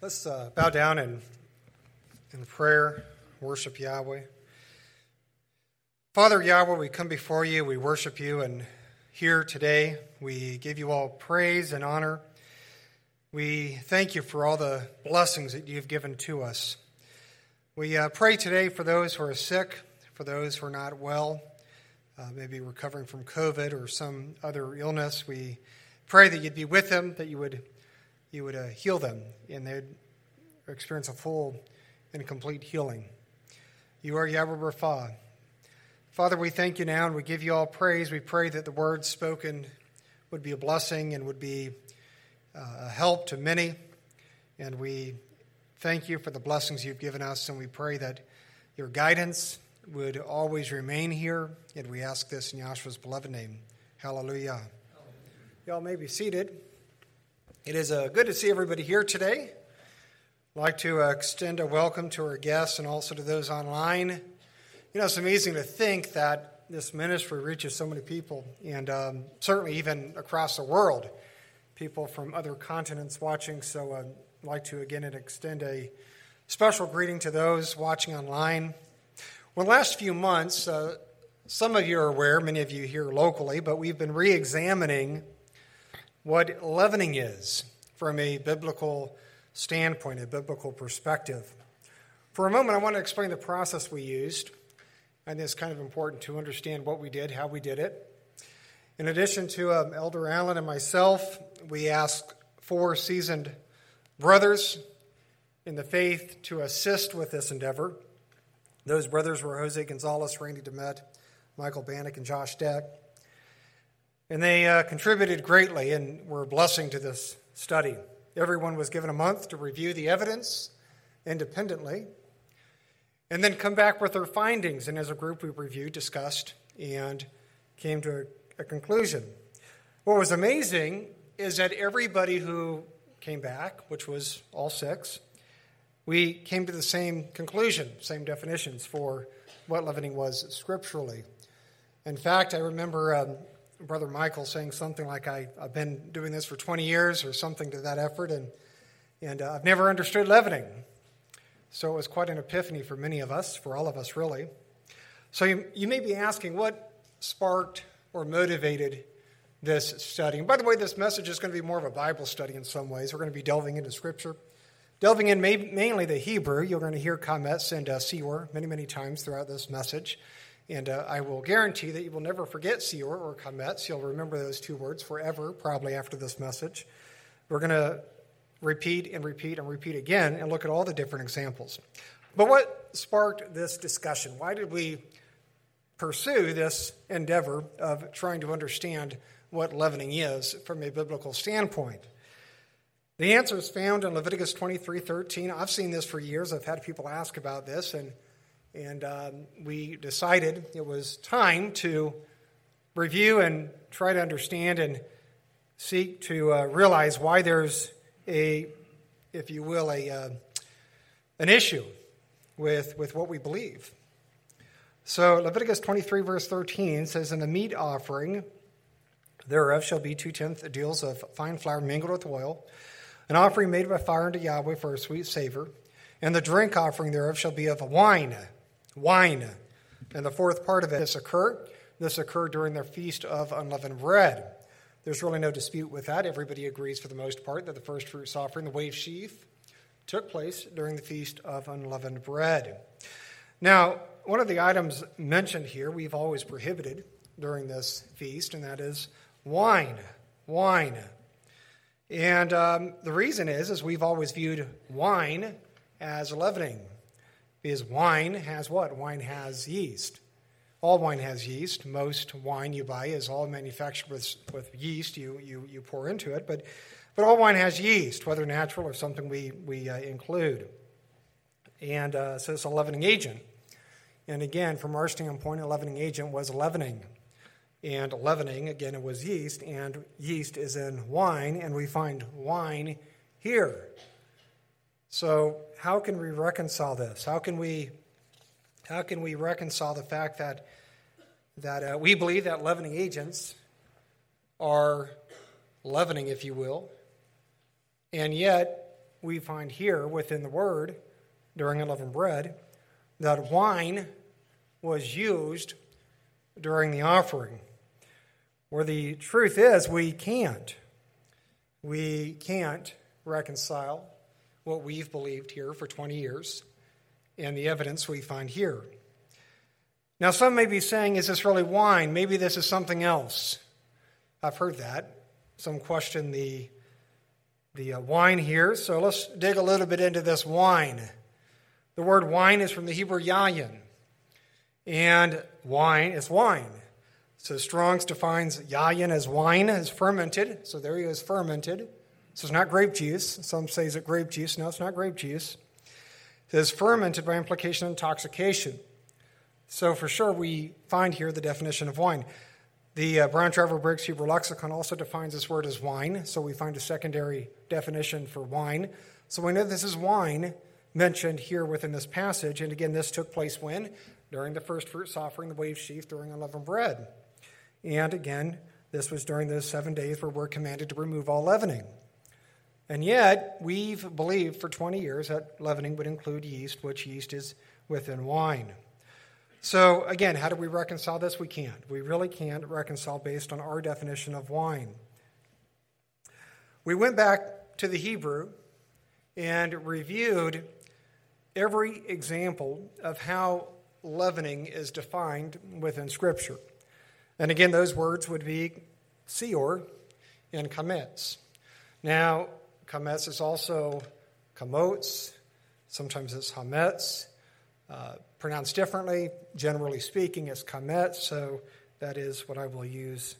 Let's bow down in prayer, worship Yahweh. Father Yahweh, we come before you, we worship you, and here today we give you all praise and honor. We thank you for all the blessings that you've given to us. We pray today for those who are sick, for those who are not well, maybe recovering from COVID or some other illness. We pray that you'd be with them, that you would heal them, and they'd experience a full and complete healing. You are Yahweh Rapha. Father, we thank you now, and we give you all praise. We pray that the words spoken would be a blessing and would be a help to many, and we thank you for the blessings you've given us, and we pray that your guidance would always remain here, and we ask this in Yahshua's beloved name. Hallelujah. Y'all may be seated. It is good to see everybody here today. I'd like to extend a welcome to our guests and also to those online. You know, it's amazing to think that this ministry reaches so many people, and certainly even across the world, people from other continents watching. So I'd like to again extend a special greeting to those watching online. Well, the last few months, some of you are aware, many of you here locally, but we've been re-examining what leavening is from a biblical standpoint, a biblical perspective. For a moment, I want to explain the process we used, and it's kind of important to understand what we did, how we did it. In addition to Elder Allen and myself, we asked four seasoned brothers in the faith to assist with this endeavor. Those brothers were Jose Gonzalez, Randy Demet, Michael Bannick, and Josh Deck. And they contributed greatly and were a blessing to this study. Everyone was given a month to review the evidence independently and then come back with their findings. And as a group, we reviewed, discussed, and came to a conclusion. What was amazing is that everybody who came back, which was all six, we came to the same conclusion, same definitions for what leavening was scripturally. In fact, I remember Brother Michael saying something like, I've been doing this for 20 years or something to that effort, and I've never understood leavening. So it was quite an epiphany for many of us, for all of us really. So you may be asking, what sparked or motivated this study? And by the way, this message is going to be more of a Bible study in some ways. We're going to be delving into Scripture, delving in mainly the Hebrew. You're going to hear kometz and se'or many, many times throughout this message. And I will guarantee that you will never forget se'or or kometz. You'll remember those two words forever, probably after this message. We're going to repeat and repeat and repeat again and look at all the different examples. But what sparked this discussion? Why did we pursue this endeavor of trying to understand what leavening is from a biblical standpoint? The answer is found in Leviticus 23:13. I've seen this for years. I've had people ask about this, and we decided it was time to review and try to understand and seek to realize why there's an issue with what we believe. So Leviticus 23, verse 13 says, "And the meat offering thereof shall be 2/10 deals of fine flour mingled with oil, an offering made by fire unto Yahweh for a sweet savor. And the drink offering thereof shall be of wine. And the fourth part of it, this occurred during the Feast of Unleavened Bread." There's really no dispute with that. Everybody agrees for the most part that the first fruits offering, the wave sheaf, took place during the Feast of Unleavened Bread. Now, one of the items mentioned here we've always prohibited during this feast, and that is wine. And the reason is we've always viewed wine as leavening, because wine has what? Wine has yeast. All wine has yeast. Most wine you buy is all manufactured with yeast. You pour into it, but all wine has yeast, whether natural or something we include. And so it's a leavening agent. And again, from our standpoint, a leavening agent was leavening. And leavening, again, it was yeast, and yeast is in wine, and we find wine here. So how can we reconcile this? How can we reconcile the fact that we believe that leavening agents are leavening, if you will, and yet we find here within the Word during unleavened bread, that wine was used during the offering. Where the truth is, we can't reconcile what we've believed here for 20 years and the evidence we find here. Now, some may be saying, is this really wine? Maybe this is something else. I've heard that. Some question the wine here. So let's dig a little bit into this wine. The word wine is from the Hebrew yayin. And wine is wine. So Strong's defines yayin as wine, as fermented. So there he is, fermented. So it's not grape juice. Some say it's grape juice. No, it's not grape juice. It is fermented by implication of intoxication. So for sure we find here the definition of wine. The Brown-Driver-Briggs Hebrew Lexicon also defines this word as wine, so we find a secondary definition for wine. So we know this is wine mentioned here within this passage, and again, this took place when? During the first fruits offering, the wave sheaf, during unleavened bread. And again, this was during those 7 days where we're commanded to remove all leavening. And yet, we've believed for 20 years that leavening would include yeast, which yeast is within wine. So, again, how do we reconcile this? We can't. We really can't reconcile based on our definition of wine. We went back to the Hebrew and reviewed every example of how leavening is defined within Scripture. And again, those words would be se'or and kometz. Now, kometz is also komotz. Sometimes it's hametz. Pronounced differently, generally speaking, is kometz, so that is what I will use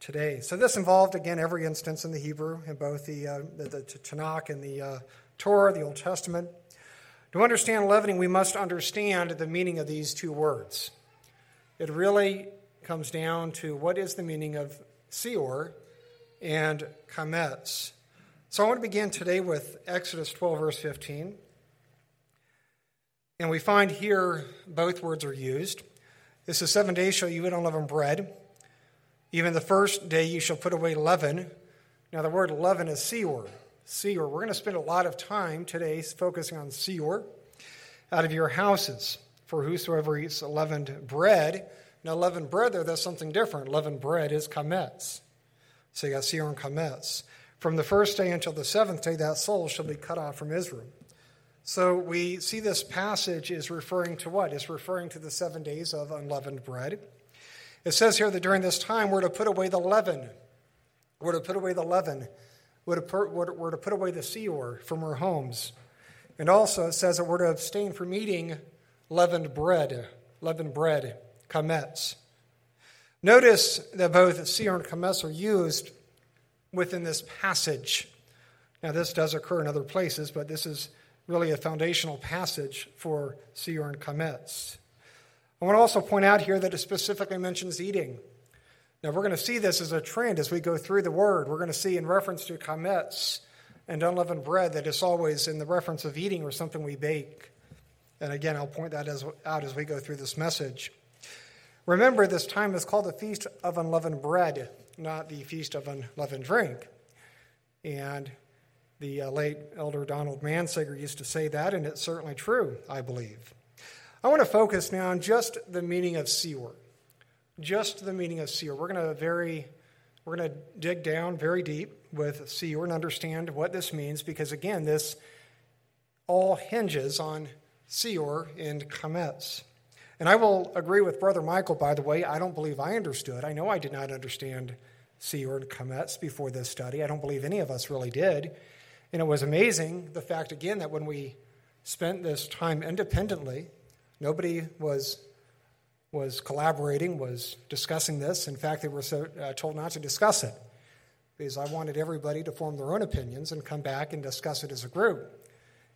today. So this involved, again, every instance in the Hebrew, in both the Tanakh and the Torah, the Old Testament. To understand leavening, we must understand the meaning of these two words. It really comes down to what is the meaning of se'or and kometz. So I want to begin today with Exodus 12, verse 15. And we find here both words are used. It says, 7 days shall you eat unleavened bread. Even the first day you shall put away leaven. Now the word leaven is se'or. Se'or. We're going to spend a lot of time today focusing on se'or. Out of your houses, for whosoever eats leavened bread. Now leavened bread there, that's something different. Leavened bread is kometz. So you got se'or and kometz. From the first day until the seventh day, that soul shall be cut off from Israel. So we see this passage is referring to what? It's referring to the 7 days of unleavened bread. It says here that during this time we're to put away the leaven. We're to put away the leaven. We're to put away the se'or from our homes. And also it says that we're to abstain from eating leavened bread, kometz. Notice that both se'or and kometz are used within this passage. Now this does occur in other places, but this is really a foundational passage for se'or and kometz. I want to also point out here that it specifically mentions eating. Now, we're going to see this as a trend as we go through the word. We're going to see in reference to kometz and unleavened bread that it's always in the reference of eating or something we bake. And again, I'll point that out as we go through this message. Remember, this time is called the Feast of Unleavened Bread, not the Feast of Unleavened Drink. And the late Elder Donald Mansager used to say that, and it's certainly true, I believe. I want to focus now on just the meaning of se'or. Just the meaning of se'or. We're going to dig down very deep with se'or and understand what this means, because again, this all hinges on se'or and kometz. And I will agree with Brother Michael, by the way. I don't believe I understood. I know I did not understand se'or and kometz before this study. I don't believe any of us really did. And it was amazing, the fact, again, that when we spent this time independently, nobody was collaborating, was discussing this. In fact, they were told not to discuss it because I wanted everybody to form their own opinions and come back and discuss it as a group.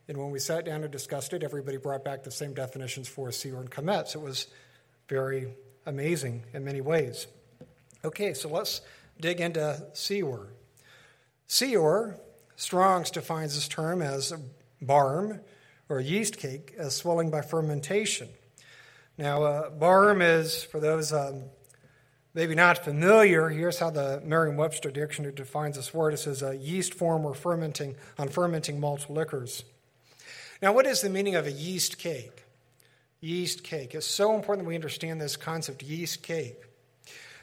And when we sat down and discussed it, everybody brought back the same definitions for se'or and kometz. It was very amazing in many ways. Okay, so let's dig into se'or. Se'or, Strong's defines this term as barm, or yeast cake, as swelling by fermentation. Now, barm is, for those maybe not familiar, here's how the Merriam-Webster Dictionary defines this word. It says a yeast form or fermenting on fermenting malt liquors. Now, what is the meaning of a yeast cake? Yeast cake. It's so important that we understand this concept, yeast cake.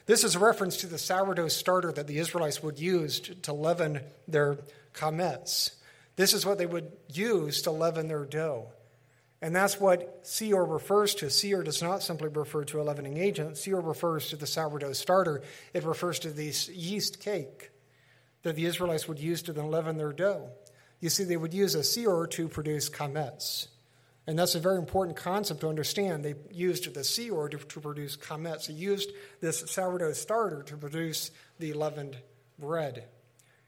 This is a reference to the sourdough starter that the Israelites would use to leaven their kometz. This is what they would use to leaven their dough. And that's what se'or refers to. Se'or does not simply refer to a leavening agent. Se'or refers to the sourdough starter. It refers to this yeast cake that the Israelites would use to then leaven their dough. You see, they would use a se'or to produce kometz. And that's a very important concept to understand. They used the se'or to produce kometz. They used this sourdough starter to produce the leavened bread.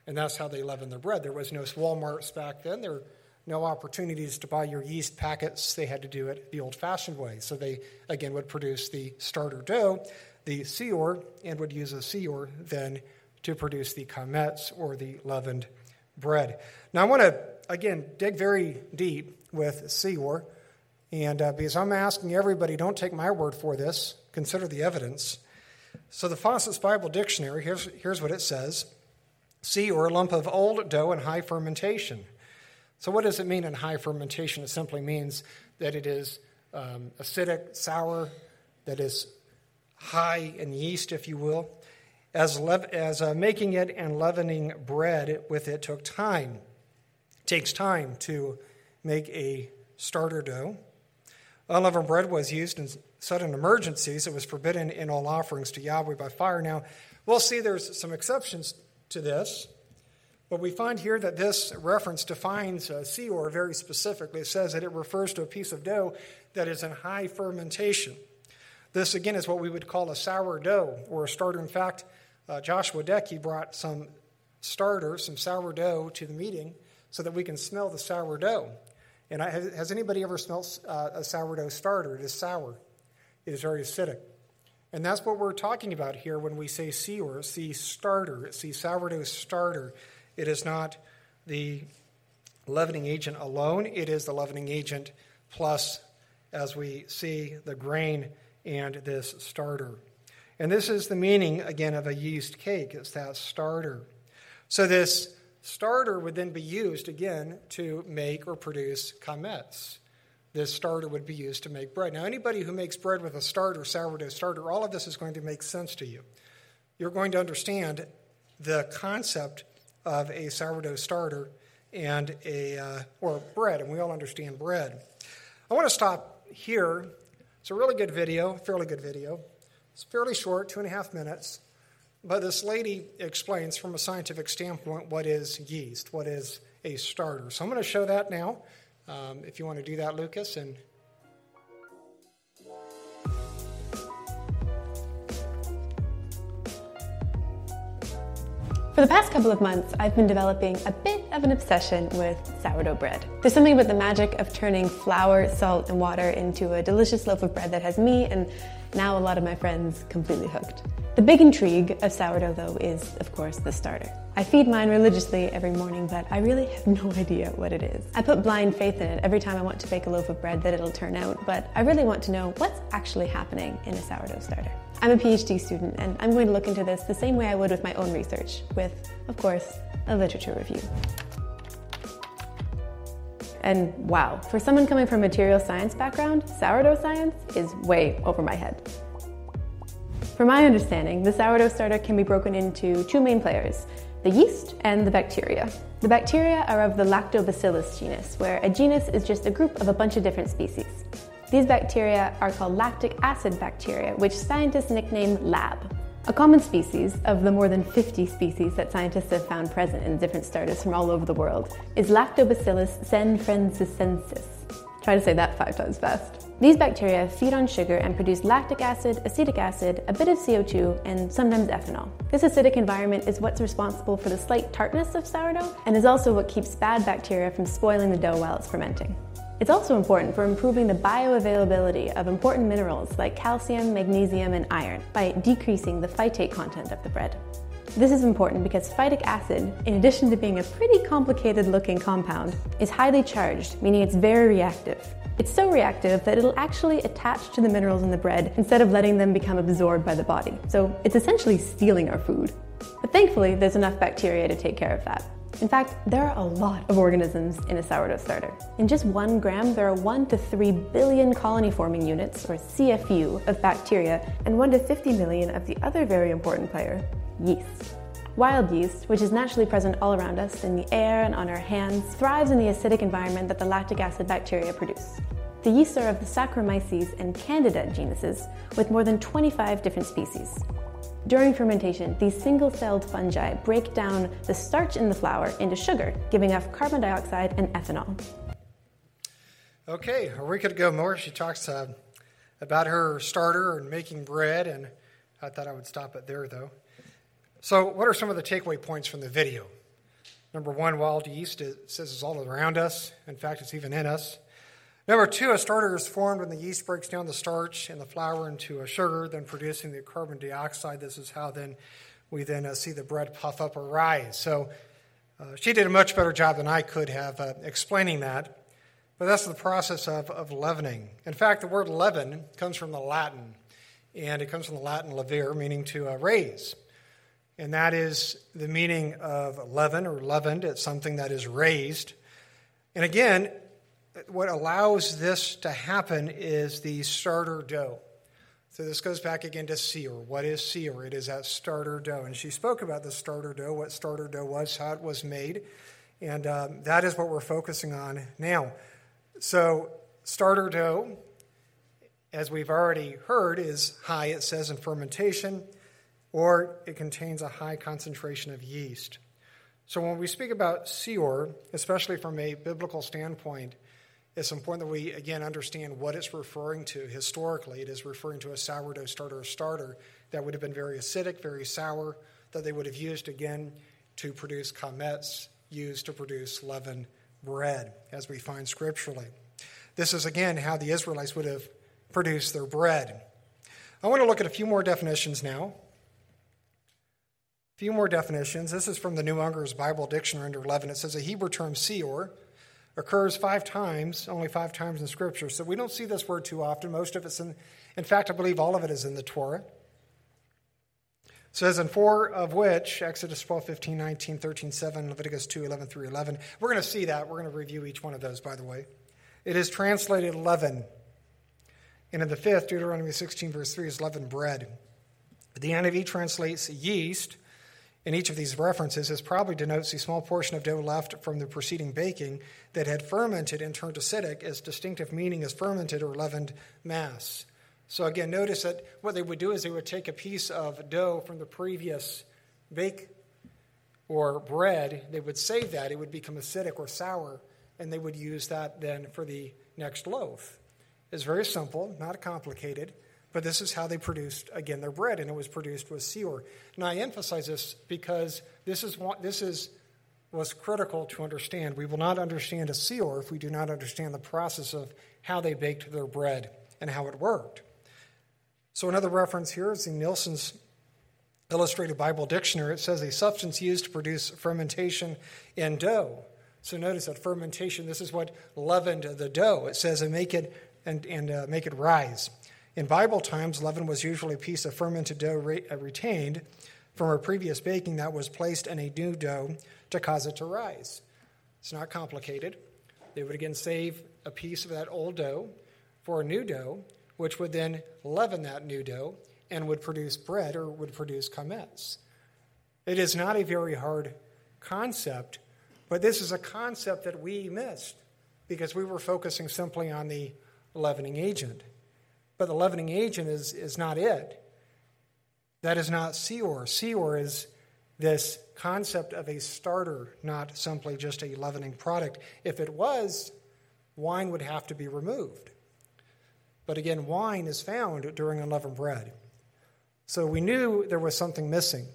And that's how they leavened their bread. There was no Walmarts back then. There were no opportunities to buy your yeast packets. They had to do it the old-fashioned way. So they, again, would produce the starter dough, the se'or, and would use a se'or then to produce the kometz or the leavened bread. Now, I want to, again, dig very deep with se'or, and because I'm asking everybody, don't take my word for this. Consider the evidence. So the Fausset's Bible Dictionary, here's what it says. Se'or, a lump of old dough in high fermentation. So what does it mean in high fermentation? It simply means that it is acidic, sour, that is high in yeast, if you will. As making it and leavening bread with it took time. It takes time to make a starter dough. Unleavened bread was used in sudden emergencies. It was forbidden in all offerings to Yahweh by fire. Now, we'll see there's some exceptions to this, but we find here that this reference defines se'or very specifically. It says that it refers to a piece of dough that is in high fermentation. This, again, is what we would call a sourdough or a starter. In fact, Joshua Deck, he brought some starter, some sourdough to the meeting so that we can smell the sourdough. And has anybody ever smelled a sourdough starter? It is sour. It is very acidic. And that's what we're talking about here when we say se'or, see starter, see sourdough starter. It is not the leavening agent alone. It is the leavening agent plus, as we see, the grain and this starter. And this is the meaning, again, of a yeast cake. It's that starter. So this starter would then be used, again, to make or produce kometz. This starter would be used to make bread. Now, anybody who makes bread with a starter, sourdough starter, all of this is going to make sense to you. You're going to understand the concept of a sourdough starter and or bread, and we all understand bread. I want to stop here. It's a really good video, fairly good video. It's fairly short, 2.5 minutes. But this lady explains from a scientific standpoint what is yeast, what is a starter. So I'm going to show that now, if you want to do that, Lucas. And for the past couple of months, I've been developing a bit of an obsession with sourdough bread. There's something about the magic of turning flour, salt, and water into a delicious loaf of bread that has me and now a lot of my friends completely hooked. The big intrigue of sourdough, though, is, of course, the starter. I feed mine religiously every morning, but I really have no idea what it is. I put blind faith in it every time I want to bake a loaf of bread that it'll turn out, but I really want to know what's actually happening in a sourdough starter. I'm a PhD student, and I'm going to look into this the same way I would with my own research, with, of course, a literature review. And wow, for someone coming from a material science background, sourdough science is way over my head. From my understanding, the sourdough starter can be broken into two main players, the yeast and the bacteria. The bacteria are of the Lactobacillus genus, where a genus is just a group of a bunch of different species. These bacteria are called lactic acid bacteria, which scientists nickname lab. A common species of the more than 50 species that scientists have found present in different starters from all over the world is Lactobacillus sanfranciscensis. Try to say that 5 times fast. These bacteria feed on sugar and produce lactic acid, acetic acid, a bit of CO2, and sometimes ethanol. This acidic environment is what's responsible for the slight tartness of sourdough and is also what keeps bad bacteria from spoiling the dough while it's fermenting. It's also important for improving the bioavailability of important minerals like calcium, magnesium, and iron by decreasing the phytate content of the bread. This is important because phytic acid, in addition to being a pretty complicated looking compound, is highly charged, meaning it's very reactive. It's so reactive that it'll actually attach to the minerals in the bread instead of letting them become absorbed by the body. So it's essentially stealing our food. But thankfully, there's enough bacteria to take care of that. In fact, there are a lot of organisms in a sourdough starter. In just 1 gram, there are 1 to 3 billion colony-forming units, or CFU, of bacteria, and 1 to 50 million of the other very important player, yeast. Wild yeast, which is naturally present all around us, in the air and on our hands, thrives in the acidic environment that the lactic acid bacteria produce. The yeasts are of the Saccharomyces and Candida genuses, with more than 25 different species. During fermentation, these single-celled fungi break down the starch in the flour into sugar, giving off carbon dioxide and ethanol. Okay, a week ago more, she talks about her starter and making bread, and I thought I would stop it there, though. So what are some of the takeaway points from the video? Number one, wild yeast, it says, is all around us. In fact, it's even in us. Number two, a starter is formed when the yeast breaks down the starch and the flour into a sugar, then producing the carbon dioxide. This is how we see the bread puff up or rise. So she did a much better job than I could have explaining that. But that's the process of leavening. In fact, the word leaven comes from the Latin, and it comes from the Latin lever, meaning to raise. And that is the meaning of leaven or leavened. It's something that is raised. And again, what allows this to happen is the starter dough. So this goes back again to se'or. What is se'or? It is that starter dough. And she spoke about the starter dough, what starter dough was, how it was made. And that is what we're focusing on now. So starter dough, as we've already heard, is high, it says, in fermentation, or it contains a high concentration of yeast. So when we speak about se'or, especially from a biblical standpoint, it's important that we, again, understand what it's referring to historically. It is referring to a sourdough starter that would have been very acidic, very sour, that they would have used, again, to produce kometz, used to produce leavened bread, as we find scripturally. This is, again, how the Israelites would have produced their bread. I want to look at a few more definitions now. A few more definitions. This is from the New Unger's Bible Dictionary under leaven. It says a Hebrew term, se'or, occurs 5 times, only 5 times in Scripture. So we don't see this word too often. Most of it's in fact, I believe all of it is in the Torah. It says, and 4 of which, Exodus 12, 15, 19, 13, 7, Leviticus 2, 11 through 11. We're going to see that. We're going to review each one of those, by the way. It is translated leaven. And in the 5th, Deuteronomy 16, verse 3 is leavened bread. The NIV translates yeast. In each of these references, this probably denotes the small portion of dough left from the preceding baking that had fermented and turned acidic. Its distinctive meaning is fermented or leavened mass. So again, notice that what they would do is they would take a piece of dough from the previous bake or bread. They would save that. It would become acidic or sour, and they would use that then for the next loaf. It's very simple, not complicated. But this is how they produced, again, their bread, and it was produced with se'or. Now, I emphasize this because this was critical to understand. We will not understand a se'or if we do not understand the process of how they baked their bread and how it worked. So another reference here is in Nielsen's Illustrated Bible Dictionary. It says a substance used to produce fermentation in dough. So notice that fermentation, this is what leavened the dough. It says, and make it rise. In Bible times, leaven was usually a piece of fermented dough retained from a previous baking that was placed in a new dough to cause it to rise. It's not complicated. They would again save a piece of that old dough for a new dough, which would then leaven that new dough and would produce bread or would produce kometz. It is not a very hard concept, but this is a concept that we missed because we were focusing simply on the leavening agent. But the leavening agent is not it. That is not se'or. Se'or is this concept of a starter, not simply just a leavening product. If it was, wine would have to be removed. But again, wine is found during unleavened bread. So we knew there was something missing.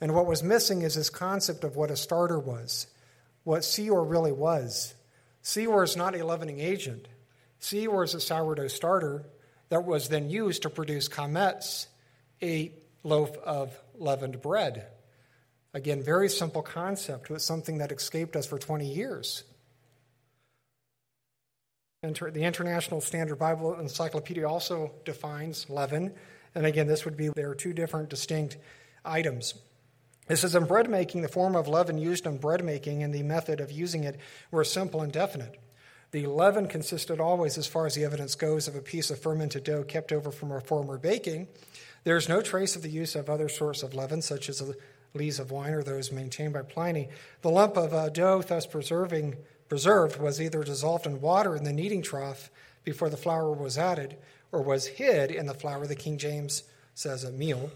And what was missing is this concept of what a starter was, what se'or really was. Se'or is not a leavening agent. Se'or is a sourdough starter that was then used to produce kometz, a loaf of leavened bread. Again, very simple concept, but something that escaped us for 20 years. The International Standard Bible Encyclopedia also defines leaven. And again, this would be, there are two different distinct items. It says, in bread making, the form of leaven used in bread making and the method of using it were simple and definite. The leaven consisted always, as far as the evidence goes, of a piece of fermented dough kept over from a former baking. There is no trace of the use of other sorts of leaven, such as the lees of wine or those maintained by Pliny. The lump of dough thus preserved was either dissolved in water in the kneading trough before the flour was added, or was hid in the flour, the King James says a meal,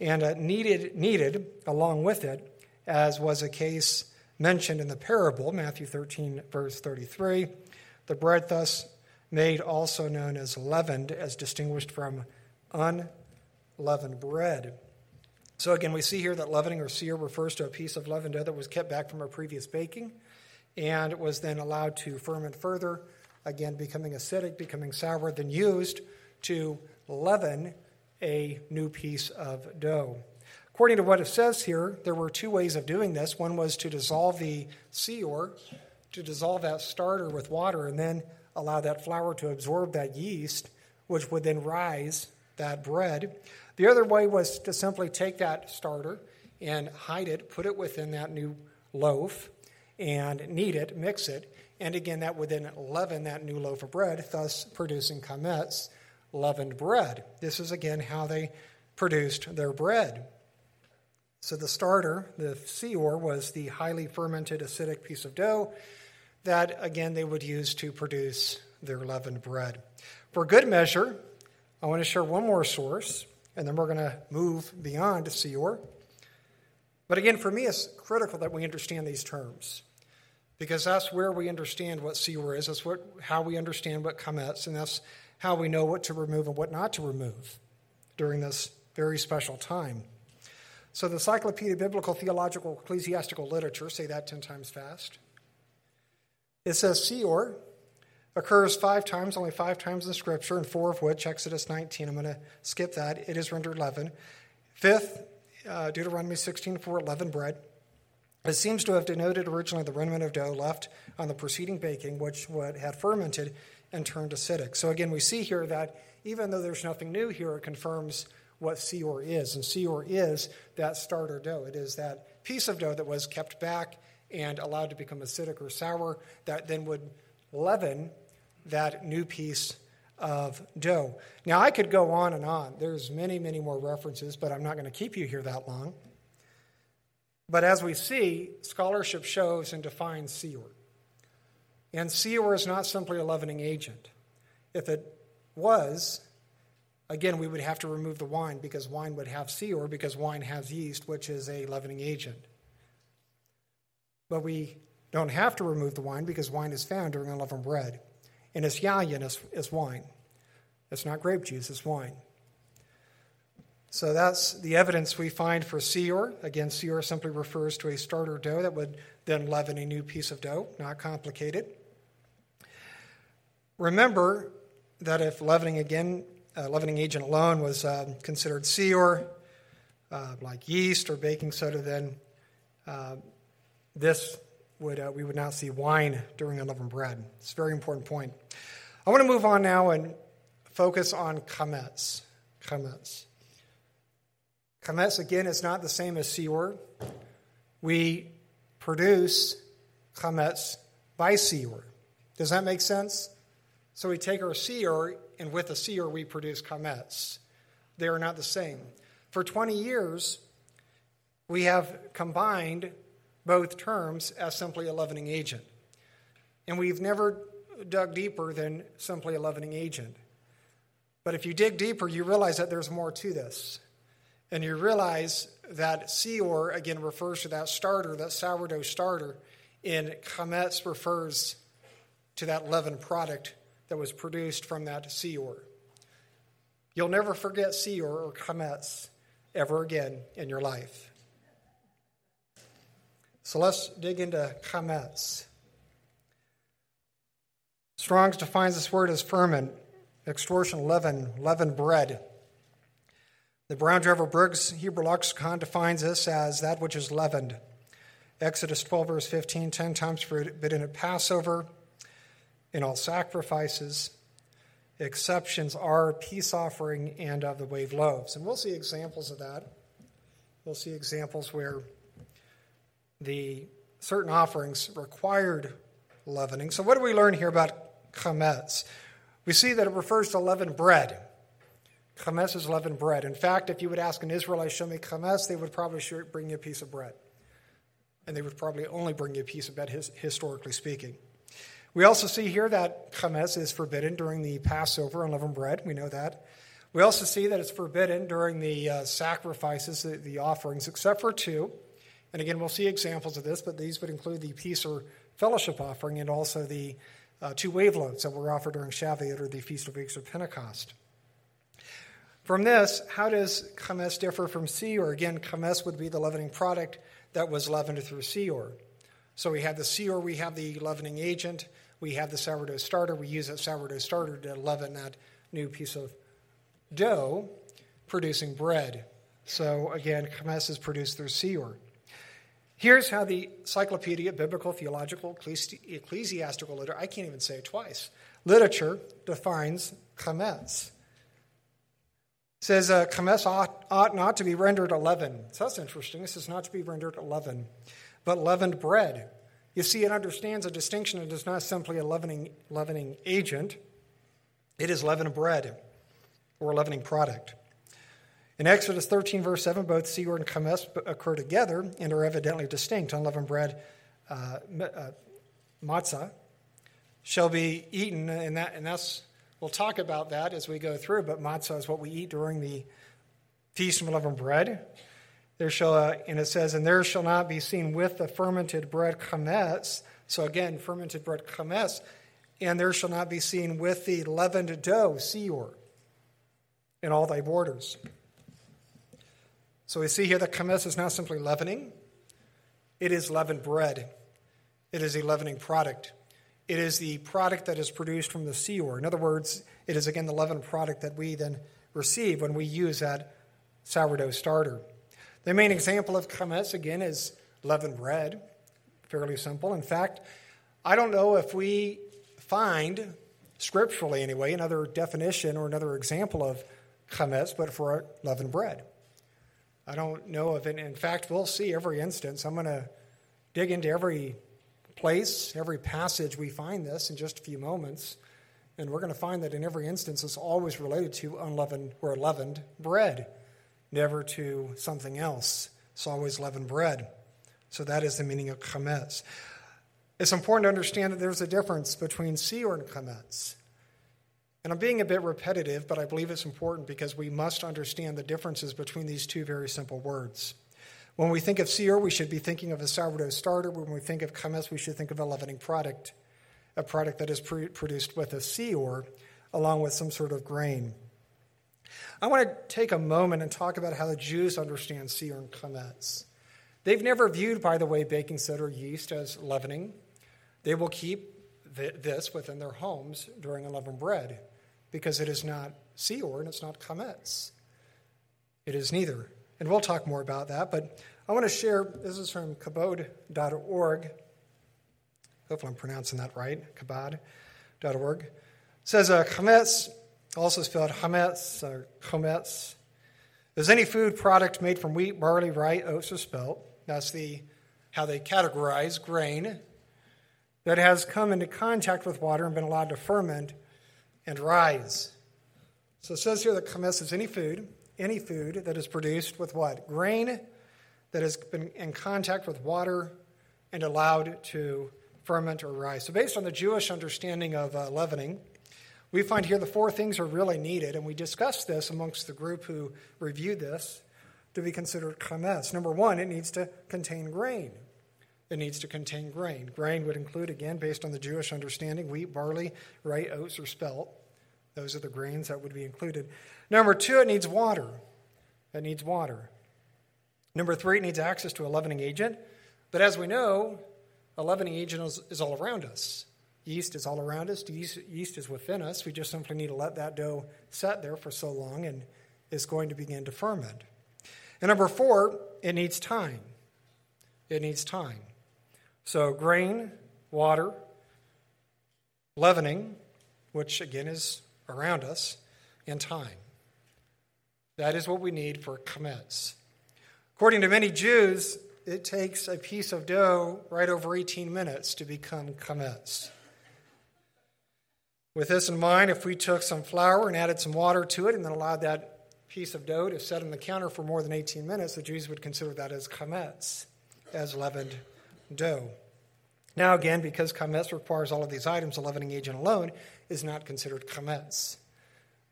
and kneaded along with it, as was a case mentioned in the parable, Matthew 13, verse 33. The bread thus made, also known as leavened, as distinguished from unleavened bread. So again, we see here that leavening or sear refers to a piece of leavened dough that was kept back from a previous baking and was then allowed to ferment further, again, becoming acidic, becoming sour, then used to leaven a new piece of dough. According to what it says here, there were two ways of doing this. One was to dissolve the se'or, to dissolve that starter with water and then allow that flour to absorb that yeast, which would then rise that bread. The other way was to simply take that starter and hide it, put it within that new loaf, and knead it, mix it, and again, that would then leaven that new loaf of bread, thus producing kometz, leavened bread. This is, again, how they produced their bread. So the starter, the se'or, was the highly fermented acidic piece of dough that, again, they would use to produce their leavened bread. For good measure, I want to share one more source, and then we're going to move beyond se'or. But again, for me, it's critical that we understand these terms, because that's where we understand what se'or is. That's how we understand what kometz, and that's how we know what to remove and what not to remove during this very special time. So the Encyclopedia Biblical, Theological, Ecclesiastical Literature, say that 10 times fast. It says se'or occurs 5 times, only 5 times in Scripture, and 4 of which, Exodus 19, I'm going to skip that. It is rendered leaven. Fifth, Deuteronomy 16:4, leavened bread. It seems to have denoted originally the remnant of dough left on the preceding baking, which had fermented and turned acidic. So again, we see here that even though there's nothing new here, it confirms what se'or is. And se'or is that starter dough. It is that piece of dough that was kept back and allowed to become acidic or sour that then would leaven that new piece of dough. Now, I could go on and on. There's many, many more references, but I'm not going to keep you here that long. But as we see, scholarship shows and defines se'or. And se'or is not simply a leavening agent. If it was, again, we would have to remove the wine because wine would have se'or because wine has yeast, which is a leavening agent. But we don't have to remove the wine because wine is found during unleavened bread. And it's yayin, it's wine. It's not grape juice, it's wine. So that's the evidence we find for se'or. Again, se'or simply refers to a starter dough that would then leaven a new piece of dough, not complicated. Remember that if leavening agent alone was considered se'or, like yeast or baking soda, then we would not see wine during unleavened bread. It's a very important point. I want to move on now and focus on kometz. Kometz, again, is not the same as se'or. We produce kometz by se'or. Does that make sense? So we take our se'or, and with the se'or, we produce kometz. They are not the same. For 20 years, we have combined both terms as simply a leavening agent. And we've never dug deeper than simply a leavening agent. But if you dig deeper, you realize that there's more to this. And you realize that se'or, again, refers to that starter, that sourdough starter, and kometz refers to that leaven product that was produced from that se'or. You'll never forget se'or or kometz ever again in your life. So let's dig into kometz. Strong's defines this word as ferment, extortion, leaven, leavened bread. The Brown-Driver-Briggs Hebrew Lexicon defines this as that which is leavened. Exodus 12, verse 15, 10 times forbidden at Passover. in all sacrifices. Exceptions are peace offering and of the wave loaves. And we'll see examples of that. We'll see examples where the certain offerings required leavening. So what do we learn here about chametz? We see that it refers to leavened bread. Chametz is leavened bread. In fact, if you would ask an Israelite, show me chametz, they would probably bring you a piece of bread. And they would probably only bring you a piece of bread, historically speaking. We also see here that chametz is forbidden during the Passover and leavened bread. We know that. We also see that it's forbidden during the sacrifices, the offerings, except for two. And again, we'll see examples of this, but these would include the peace or fellowship offering and also the two wave loaves that were offered during Shavuot or the Feast of Weeks or Pentecost. From this, how does chametz differ from se'or? Again, chametz would be the leavening product that was leavened through se'or. So we have the se'or, we have the leavening agent, we have the sourdough starter. We use that sourdough starter to leaven that new piece of dough, producing bread. So again, chametz is produced through se'or. Here's how the Encyclopedia Biblical, Theological, Ecclesiastical Literature, I can't even say it twice, literature defines chametz. It says, chametz ought not to be rendered a leaven. So that's interesting. This is not to be rendered a leaven, but leavened bread. You see, it understands a distinction. It is not simply a leavening agent. It is leavened bread or leavening product. In Exodus 13, verse 7, both se'or and chametz occur together and are evidently distinct. Unleavened bread, matzah, shall be eaten, and that's we'll talk about that as we go through, but matzah is what we eat during the Feast of Unleavened Bread. There shall, and it says, and there shall not be seen with the fermented bread chametz. So again, fermented bread chametz, and there shall not be seen with the leavened dough se'or in all thy borders. So we see here that chametz is not simply leavening. It is leavened bread. It is a leavening product. It is the product that is produced from the se'or. In other words, it is, again, the leavened product that we then receive when we use that sourdough starter. The main example of chametz, again, is leavened bread. Fairly simple. In fact, I don't know if we find, scripturally anyway, another definition or another example of chametz, but for leavened bread. I don't know of it. In fact, we'll see every instance. I'm going to dig into every place, every passage we find this in just a few moments. And we're going to find that in every instance it's always related to unleavened or leavened bread, never to something else. It's always leavened bread. So that is the meaning of chametz. It's important to understand that there's a difference between se'or and chametz. And I'm being a bit repetitive, but I believe it's important because we must understand the differences between these two very simple words. When we think of se'or, we should be thinking of a sourdough starter. When we think of chametz, we should think of a leavening product, a product that is produced with a se'or along with some sort of grain. I want to take a moment and talk about how the Jews understand se'or and chametz. They've never viewed, by the way, baking soda or yeast as leavening. They will keep this within their homes during unleavened bread, because it is not se'or and it's not chametz. It is neither. And we'll talk more about that, but I want to share, this is from kabod.org. Hopefully I'm pronouncing that right, kabod.org. It says, chametz, also spelled chametz or kometz, is any food product made from wheat, barley, rye, oats, or spelt. That's how they categorize grain that has come into contact with water and been allowed to ferment and rise. So it says here that chametz is any food that is produced with what? Grain that has been in contact with water and allowed to ferment or rise. So based on the Jewish understanding of leavening, we find here the four things are really needed, and we discussed this amongst the group who reviewed this, to be considered chametz. Number one, it needs to contain grain. It needs to contain grain. Grain would include, again, based on the Jewish understanding, wheat, barley, rye, oats, or spelt. Those are the grains that would be included. Number two, it needs water. It needs water. Number three, it needs access to a leavening agent. But as we know, a leavening agent is all around us. Yeast is all around us. Yeast is within us. We just simply need to let that dough set there for so long, and it's going to begin to ferment. And number four, it needs time. It needs time. So grain, water, leavening, which again is around us, in time. That is what we need for kometz. According to many Jews, it takes a piece of dough right over 18 minutes to become kometz. With this in mind, if we took some flour and added some water to it and then allowed that piece of dough to set on the counter for more than 18 minutes, the Jews would consider that as kometz, as leavened dough. Now again, because kometz requires all of these items, the leavening agent alone is not considered kometz.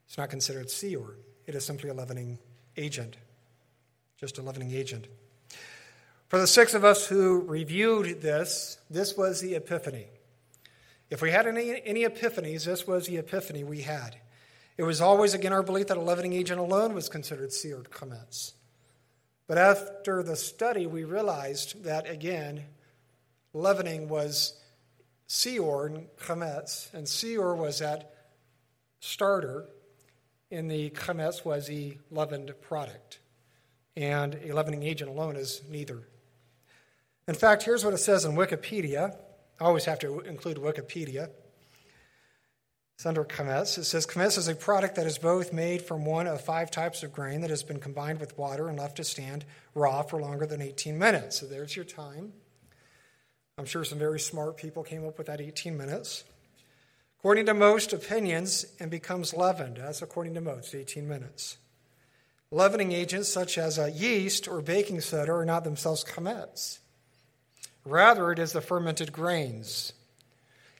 It's not considered se'or. It is simply a leavening agent, just a leavening agent. For the six of us who reviewed this, this was the epiphany. If we had any epiphanies, this was the epiphany we had. It was always, again, our belief that a leavening agent alone was considered se'or kometz. But after the study, we realized that, again, leavening was se'or and kometz, and se'or was that starter, and the kometz was the leavened product. And a leavening agent alone is neither. In fact, here's what it says in Wikipedia. I always have to include Wikipedia. It's under kometz. It says, kometz is a product that is both made from one of five types of grain that has been combined with water and left to stand raw for longer than 18 minutes. So there's your time. I'm sure some very smart people came up with that 18 minutes. According to most opinions, and becomes leavened. That's according to most, 18 minutes. Leavening agents such as yeast or baking soda are not themselves kometz. Rather, it is the fermented grains.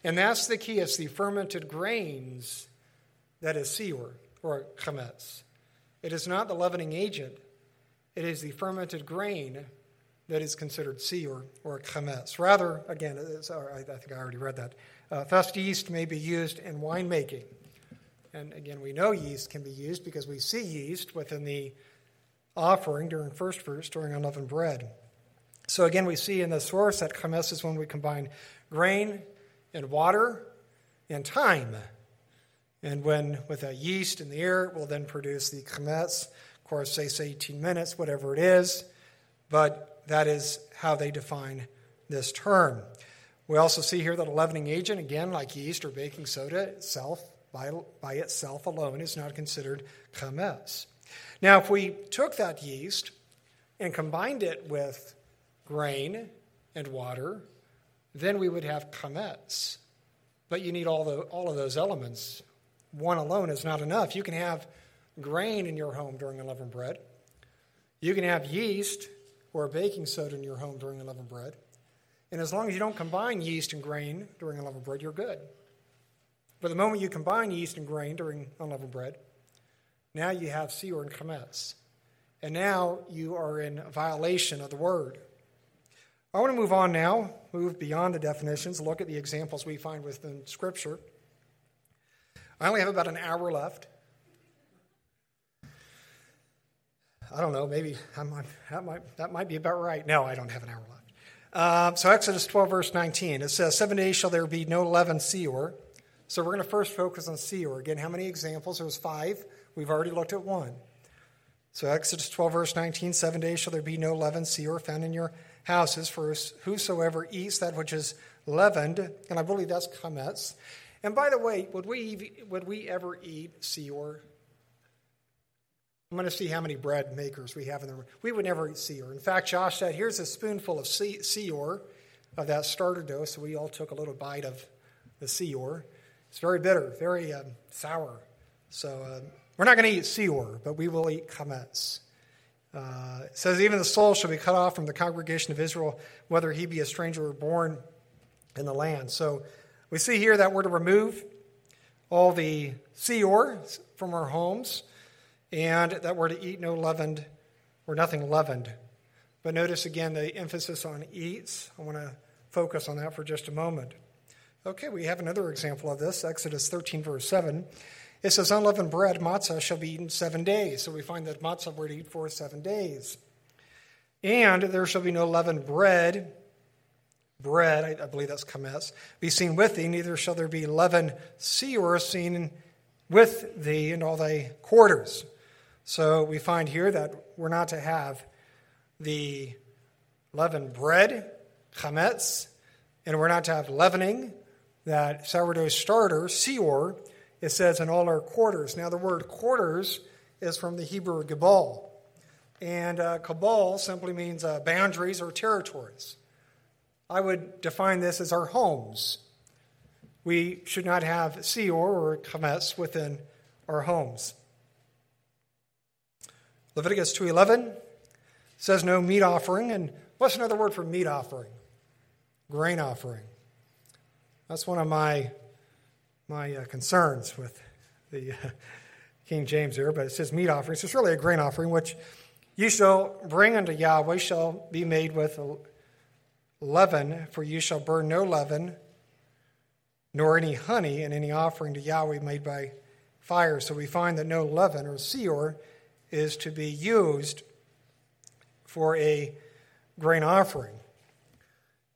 And that's the key. It's the fermented grains that is se'or, or kometz. It is not the leavening agent. It is the fermented grain that is considered se'or, or kometz. Rather, again, I think I already read that. Thus, yeast may be used in winemaking. And again, we know yeast can be used because we see yeast within the offering during first fruits, during unleavened bread. So again, we see in the source that kometz is when we combine grain and water and time. And when with a yeast in the air, it will then produce the kometz. Of course, they say 18 minutes, whatever it is. But that is how they define this term. We also see here that a leavening agent, again, like yeast or baking soda itself, by itself alone, is not considered kometz. Now, if we took that yeast and combined it with grain and water, then we would have kometz. But you need all of those elements. One alone is not enough. You can have grain in your home during unleavened bread. You can have yeast or baking soda in your home during unleavened bread. And as long as you don't combine yeast and grain during unleavened bread, you're good. But the moment you combine yeast and grain during unleavened bread, now you have se'or and kometz. And now you are in violation of the word. I want to move on now, move beyond the definitions, look at the examples we find within Scripture. I only have about an hour left. I don't know, maybe that might be about right. No, I don't have an hour left. So Exodus 12, verse 19, it says, 7 days shall there be no leaven se'or. So we're going to first focus on se'or. Again, how many examples? There was 5. We've already looked at 1. So Exodus 12, verse 19, 7 days shall there be no leaven se'or found in your houses, for whosoever eats that which is leavened, and I believe that's kometz. And by the way, would we ever eat se'or? I'm going to see how many bread makers we have in the room. We would never eat se'or. In fact, Josh said, here's a spoonful of se'or, of that starter dough. So we all took a little bite of the se'or. It's very bitter, very sour. So we're not going to eat se'or, but we will eat kometz. It says, even the soul shall be cut off from the congregation of Israel, whether he be a stranger or born in the land. So we see here that we're to remove all the se'or from our homes, and that we're to eat no leavened, or nothing leavened. But notice again the emphasis on eats. I want to focus on that for just a moment. Okay, we have another example of this, Exodus 13, verse 7. It says, unleavened bread, matzah, shall be eaten 7 days. So we find that matzah we're to eat for 7 days. And there shall be no leavened bread. Bread, I believe that's kometz, be seen with thee, neither shall there be leavened se'or seen with thee in all thy quarters. So we find here that we're not to have the leavened bread, kometz, and we're not to have leavening, that sourdough starter, se'or, it says, in all our quarters. Now, the word quarters is from the Hebrew gabal. And kabal simply means boundaries or territories. I would define this as our homes. We should not have se'or or kometz within our homes. Leviticus 2:11 says no meat offering. And what's another word for meat offering? Grain offering. That's one of my concerns with the King James here, but it says meat offering. So it's really a grain offering, which you shall bring unto Yahweh shall be made with leaven, for you shall burn no leaven, nor any honey in any offering to Yahweh made by fire. So we find that no leaven, or se'or, is to be used for a grain offering.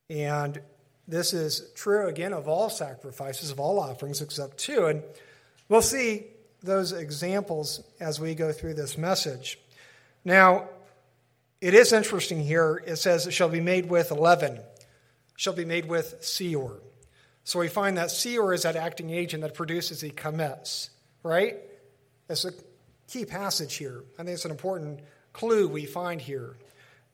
And this is true, again, of all sacrifices, of all offerings except two. And we'll see those examples as we go through this message. Now, it is interesting here. It says it shall be made with leaven, shall be made with se'or. So we find that se'or is that acting agent that produces the kometz, right? That's a key passage here. I think it's an important clue we find here,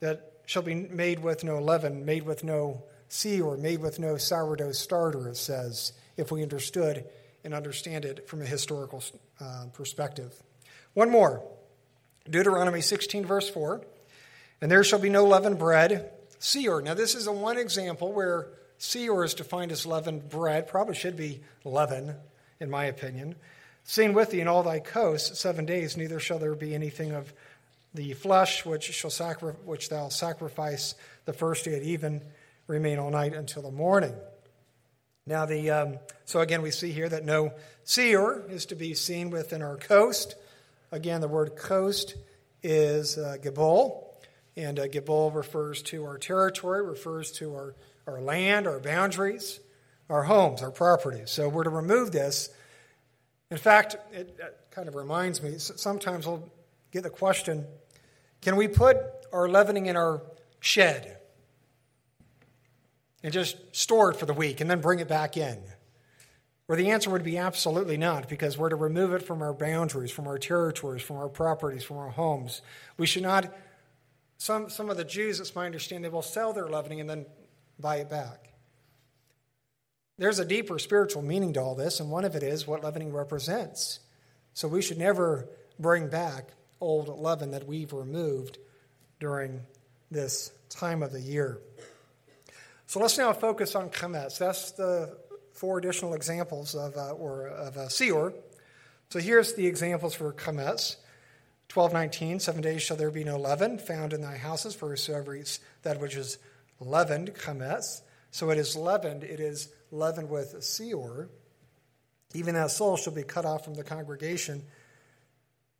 that shall be made with no leaven, made with no se'or, made with no sourdough starter, it says, if we understood and understand it from a historical perspective. One more. Deuteronomy 16, verse 4. And there shall be no leavened bread, se'or. Now, this is the one example where se'or is defined as leavened bread. Probably should be leaven, in my opinion. Seen with thee in all thy coasts 7 days, neither shall there be anything of the flesh which thou sacrifice the first day at even, remain all night until the morning. Now, so again, we see here that no se'or is to be seen within our coast. Again, the word coast is gabol. And Gabol refers to our territory, refers to our land, our boundaries, our homes, our properties. So we're to remove this. In fact, it kind of reminds me, sometimes we'll get the question, can we put our leavening in our shed and just store it for the week and then bring it back in? Well, the answer would be absolutely not, because we're to remove it from our boundaries, from our territories, from our properties, from our homes. We should not... Some of the Jews, it's my understanding, they will sell their leavening and then buy it back. There's a deeper spiritual meaning to all this, and one of it is what leavening represents. So we should never bring back old leaven that we've removed during this time of the year. So let's now focus on kometz. That's the four additional examples of se'or. So here's the examples for kometz. 12:19, 7 days shall there be no leaven found in thy houses, for whosoever eats that which is leavened, kometz. So it is leavened with se'or. Even that soul shall be cut off from the congregation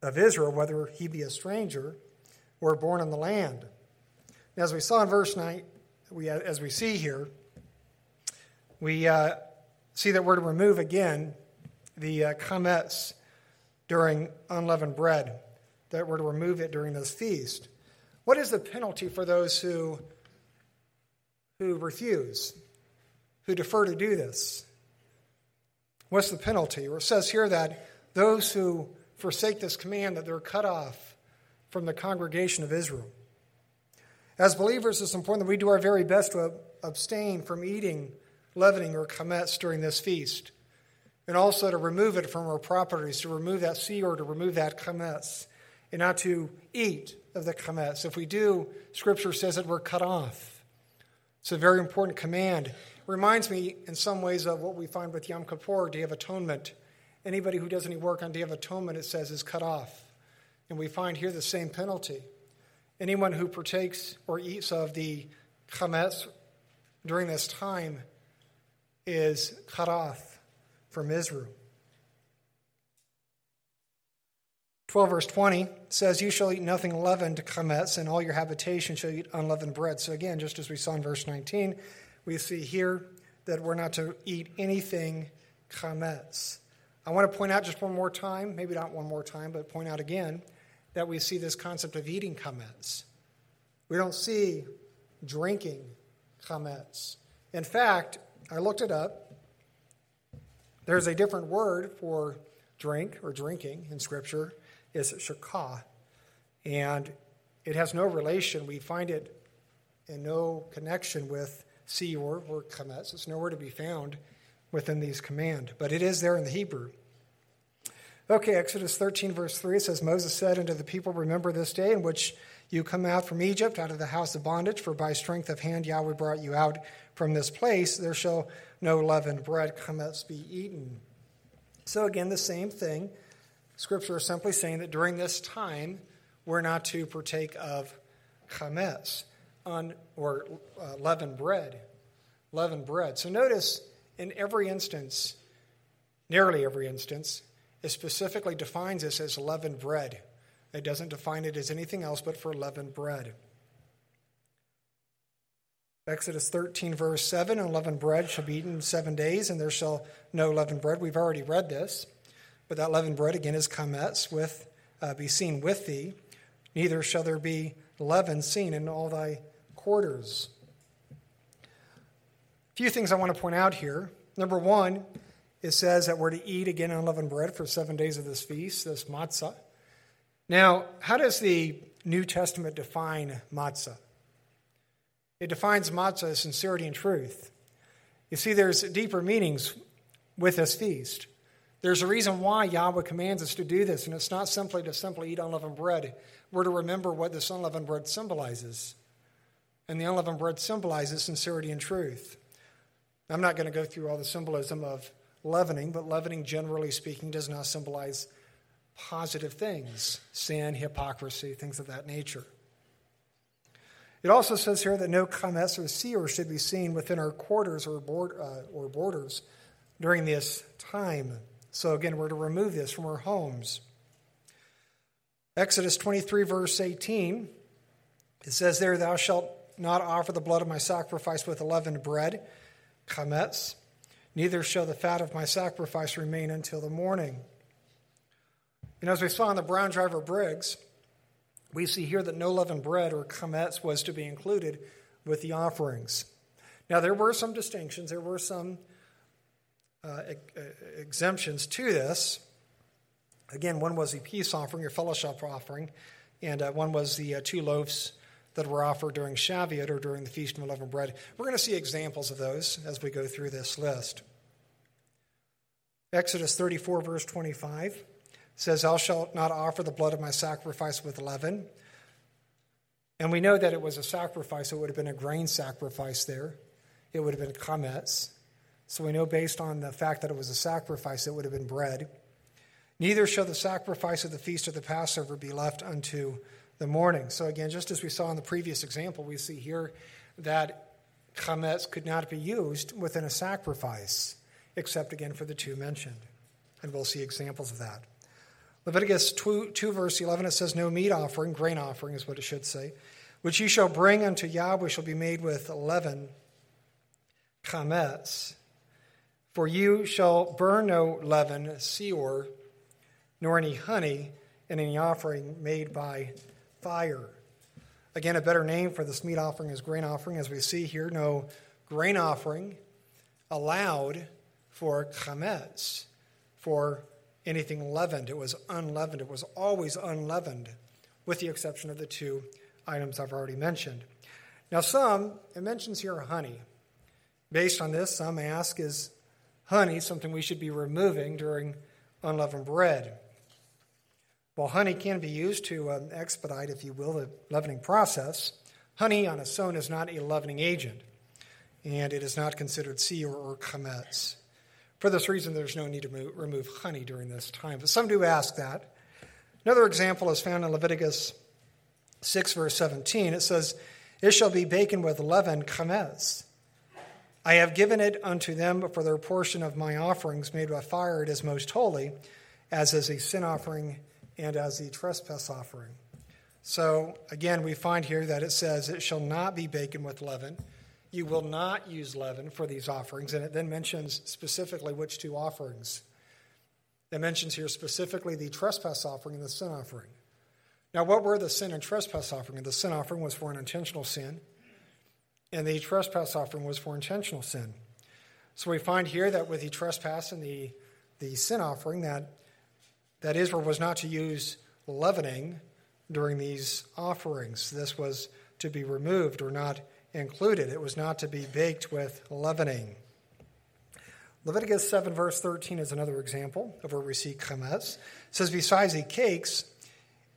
of Israel, whether he be a stranger or born in the land. And as we saw in verse 9, as we see here, we see that we're to remove again the kometz during unleavened bread, that were to remove it during this feast. What is the penalty for those who refuse, who defer to do this? What's the penalty? Well, it says here that those who forsake this command, that they're cut off from the congregation of Israel. As believers, it's important that we do our very best to abstain from eating leavening or kometz during this feast, and also to remove it from our properties, to remove that se'or, to remove that kometz, and not to eat of the kometz. If we do, Scripture says that we're cut off. It's a very important command. It reminds me in some ways of what we find with Yom Kippur, Day of Atonement. Anybody who does any work on Day of Atonement, it says, is cut off. And we find here the same penalty. Anyone who partakes or eats of the kometz during this time is cut off from Israel. 12 verse 20 says, you shall eat nothing leavened, kometz, and all your habitation shall eat unleavened bread. So again, just as we saw in verse 19, we see here that we're not to eat anything kometz. I want to point out just one more time, maybe not one more time, but point out again, that we see this concept of eating kometz. We don't see drinking kometz. In fact, I looked it up. There's a different word for drink or drinking in Scripture. It's shakah. And it has no relation. We find it in no connection with se'or or kometz. It's nowhere to be found within these command. But it is there in the Hebrew. Okay, Exodus 13, verse 3 says, Moses said unto the people, Remember this day in which you come out from Egypt, out of the house of bondage, for by strength of hand Yahweh brought you out from this place. There shall no leavened bread kometz be eaten. So again, the same thing. Scripture is simply saying that during this time, we're not to partake of kometz or leavened bread. Leavened bread. So notice in every instance, nearly every instance, it specifically defines this as leavened bread. It doesn't define it as anything else but for leavened bread. Exodus 13, verse 7, and leavened bread shall be eaten 7 days, and there shall no leavened bread. We've already read this, but that leavened bread, again, is kometz, be seen with thee. Neither shall there be leaven seen in all thy quarters. A few things I want to point out here. Number one, it says that we're to eat again unleavened bread for 7 days of this feast, this matzah. Now, how does the New Testament define matzah? It defines matzah as sincerity and truth. You see, there's deeper meanings with this feast. There's a reason why Yahweh commands us to do this, and it's not simply to simply eat unleavened bread. We're to remember what this unleavened bread symbolizes. And the unleavened bread symbolizes sincerity and truth. I'm not going to go through all the symbolism of leavening, but leavening, generally speaking, does not symbolize positive things, sin, hypocrisy, things of that nature. It also says here that no kometz or se'or should be seen within our quarters or borders during this time. So again, we're to remove this from our homes. Exodus 23, verse 18, it says there, Thou shalt not offer the blood of my sacrifice with leavened bread, kometz, neither shall the fat of my sacrifice remain until the morning. And as we saw in the Brown-Driver-Briggs, we see here that no leavened bread or kometz was to be included with the offerings. Now, there were some distinctions. There were some exemptions to this. Again, one was the peace offering, or fellowship offering, and one was the 2 loaves that were offered during Shavuot or during the Feast of Unleavened Bread. We're going to see examples of those as we go through this list. Exodus 34, verse 25 says, Thou shalt not offer the blood of my sacrifice with leaven. And we know that it was a sacrifice. It would have been a grain sacrifice there. It would have been kometz. So we know based on the fact that it was a sacrifice, it would have been bread. Neither shall the sacrifice of the feast of the Passover be left unto the morning. So again, just as we saw in the previous example, we see here that kometz could not be used within a sacrifice, except again for the 2 mentioned. And we'll see examples of that. Leviticus 2, verse 11, it says, No meat offering, grain offering is what it should say, which ye shall bring unto Yahweh shall be made with leaven, kometz. For you shall burn no leaven, se'or, nor any honey in any offering made by fire. Again, a better name for this meat offering is grain offering, as we see here. No grain offering allowed for kometz, for anything leavened. It was unleavened. It was always unleavened, with the exception of the 2 items I've already mentioned. Now, it mentions here honey. Based on this, some ask, is honey something we should be removing during unleavened bread? Well, honey can be used to expedite, if you will, the leavening process. Honey on its own is not a leavening agent, and it is not considered se'or or kometz. For this reason, there's no need to remove honey during this time. But some do ask that. Another example is found in Leviticus 6, verse 17. It says, It shall be bacon with leaven, kometz. I have given it unto them for their portion of my offerings made by fire. It is most holy, as is a sin offering and as the trespass offering. So, again, we find here that it says, It shall not be bacon with leaven. You will not use leaven for these offerings. And it then mentions specifically which 2 offerings. It mentions here specifically the trespass offering and the sin offering. Now, what were the sin and trespass offering? The sin offering was for an intentional sin, and the trespass offering was for intentional sin. So we find here that with the trespass and the sin offering, that Israel was not to use leavening during these offerings. This was to be removed or not included. It was not to be baked with leavening. Leviticus 7, verse 13 is another example of where we see kometz. It says, besides the cakes,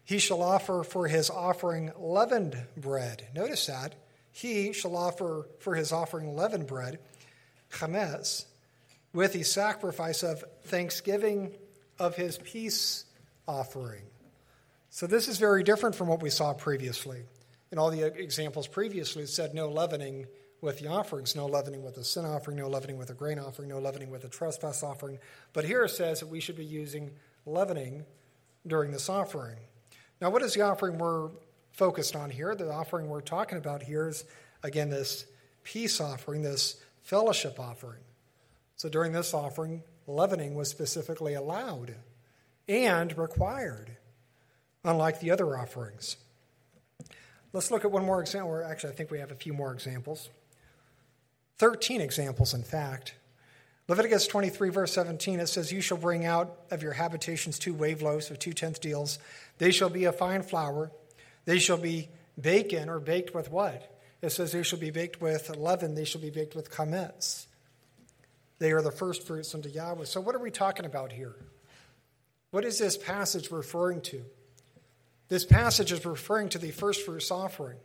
he shall offer for his offering leavened bread. Notice that. He shall offer for his offering leavened bread, chametz, with the sacrifice of thanksgiving of his peace offering. So this is very different from what we saw previously. In all the examples previously, it said no leavening with the offerings, no leavening with the sin offering, no leavening with the grain offering, no leavening with the trespass offering. But here it says that we should be using leavening during this offering. Now, what is the offering we're focused on here? The offering we're talking about here is, again, this peace offering, this fellowship offering. So during this offering, leavening was specifically allowed and required, unlike the other offerings. Let's look at one more example. Or actually, I think we have a few more examples. 13 examples, in fact. Leviticus 23, verse 17, it says, you shall bring out of your habitations 2 wave loaves of 2/10 deals. They shall be of fine flour. They shall be bacon, or baked with what? It says they shall be baked with leaven. They shall be baked with chametz. They are the first fruits unto Yahweh. So what are we talking about here? What is this passage referring to? This passage is referring to the first fruits offering,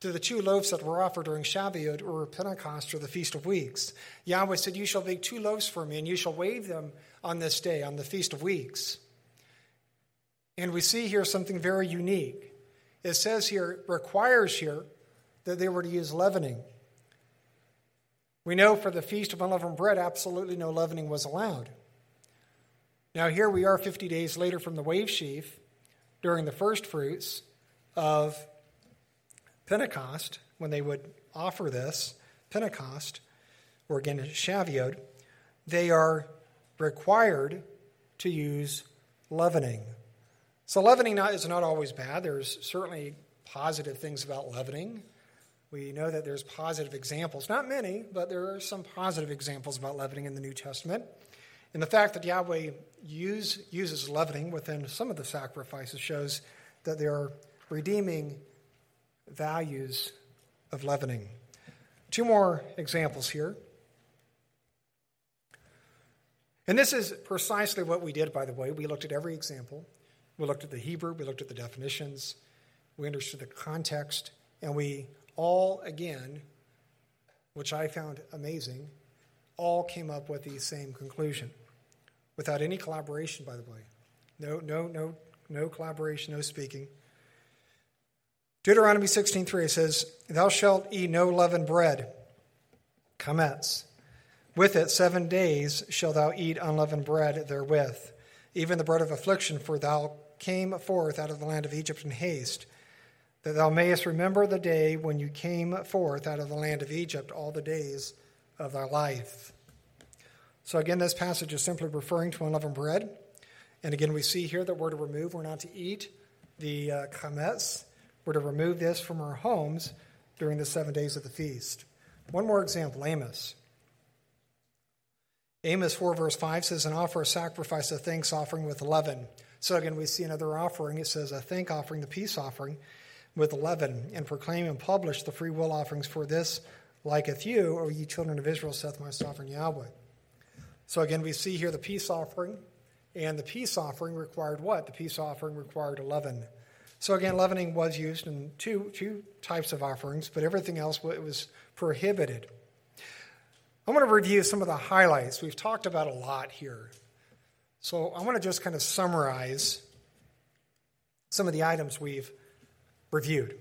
to the 2 loaves that were offered during Shavuot or Pentecost or the Feast of Weeks. Yahweh said, you shall bake 2 loaves for me, and you shall wave them on this day, on the Feast of Weeks. And we see here something very unique. It says here, requires here, that they were to use leavening. We know for the Feast of Unleavened Bread, absolutely no leavening was allowed. Now here we are 50 days later from the wave sheaf, during the first fruits of Pentecost, when they would offer this, Pentecost, or again, Shavuot, they are required to use leavening. So leavening is not always bad. There's certainly positive things about leavening. We know that there's positive examples. Not many, but there are some positive examples about leavening in the New Testament. And the fact that Yahweh uses leavening within some of the sacrifices shows that there are redeeming values of leavening. 2 more examples here. And this is precisely what we did, by the way. We looked at every example. We looked at the Hebrew. We looked at the definitions. We understood the context. And we all, again, which I found amazing, all came up with the same conclusion without any collaboration, by the way. No collaboration, no speaking. Deuteronomy 16:3, it says, thou shalt eat no leavened bread, chametz. With it 7 days shalt thou eat unleavened bread therewith, even the bread of affliction, for thou came forth out of the land of Egypt in haste, that thou mayest remember the day when you came forth out of the land of Egypt all the days of thy life. So again, this passage is simply referring to unleavened bread. And again, we see here that we're to remove, we're not to eat the chametz. We're to remove this from our homes during the 7 days of the feast. One more example, Amos. Amos 4, verse 5 says, and offer a sacrifice, a thanks offering with leaven. So again, we see another offering. It says, a thank offering, the peace offering with leaven, and proclaim and publish the free will offerings, for this liketh you, O ye children of Israel, saith my sovereign Yahweh. So again, we see here the peace offering, and the peace offering required what? The peace offering required a leaven. So again, leavening was used in two types of offerings, but everything else was prohibited. I want to review some of the highlights. We've talked about a lot here. So I want to just kind of summarize some of the items we've reviewed.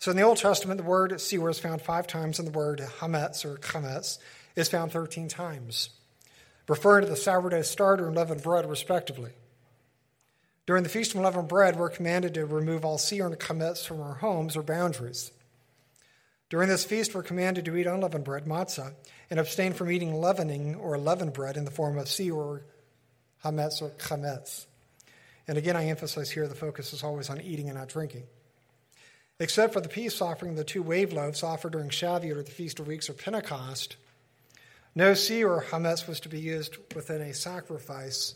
So in the Old Testament, the word se'or is found 5 times, and the word chametz or chametz is found 13 times, referring to the sourdough starter and leavened bread, respectively. During the Feast of Unleavened Bread, we're commanded to remove all se'or and chametz from our homes or boundaries. During this feast, we're commanded to eat unleavened bread, matzah, and abstain from eating leavening or leavened bread in the form of se'or, chametz, or chametz. And again, I emphasize here the focus is always on eating and not drinking. Except for the peace offering, the 2 wave loaves offered during Shavuot or the Feast of Weeks or Pentecost, No se'or chametz was to be used within a sacrifice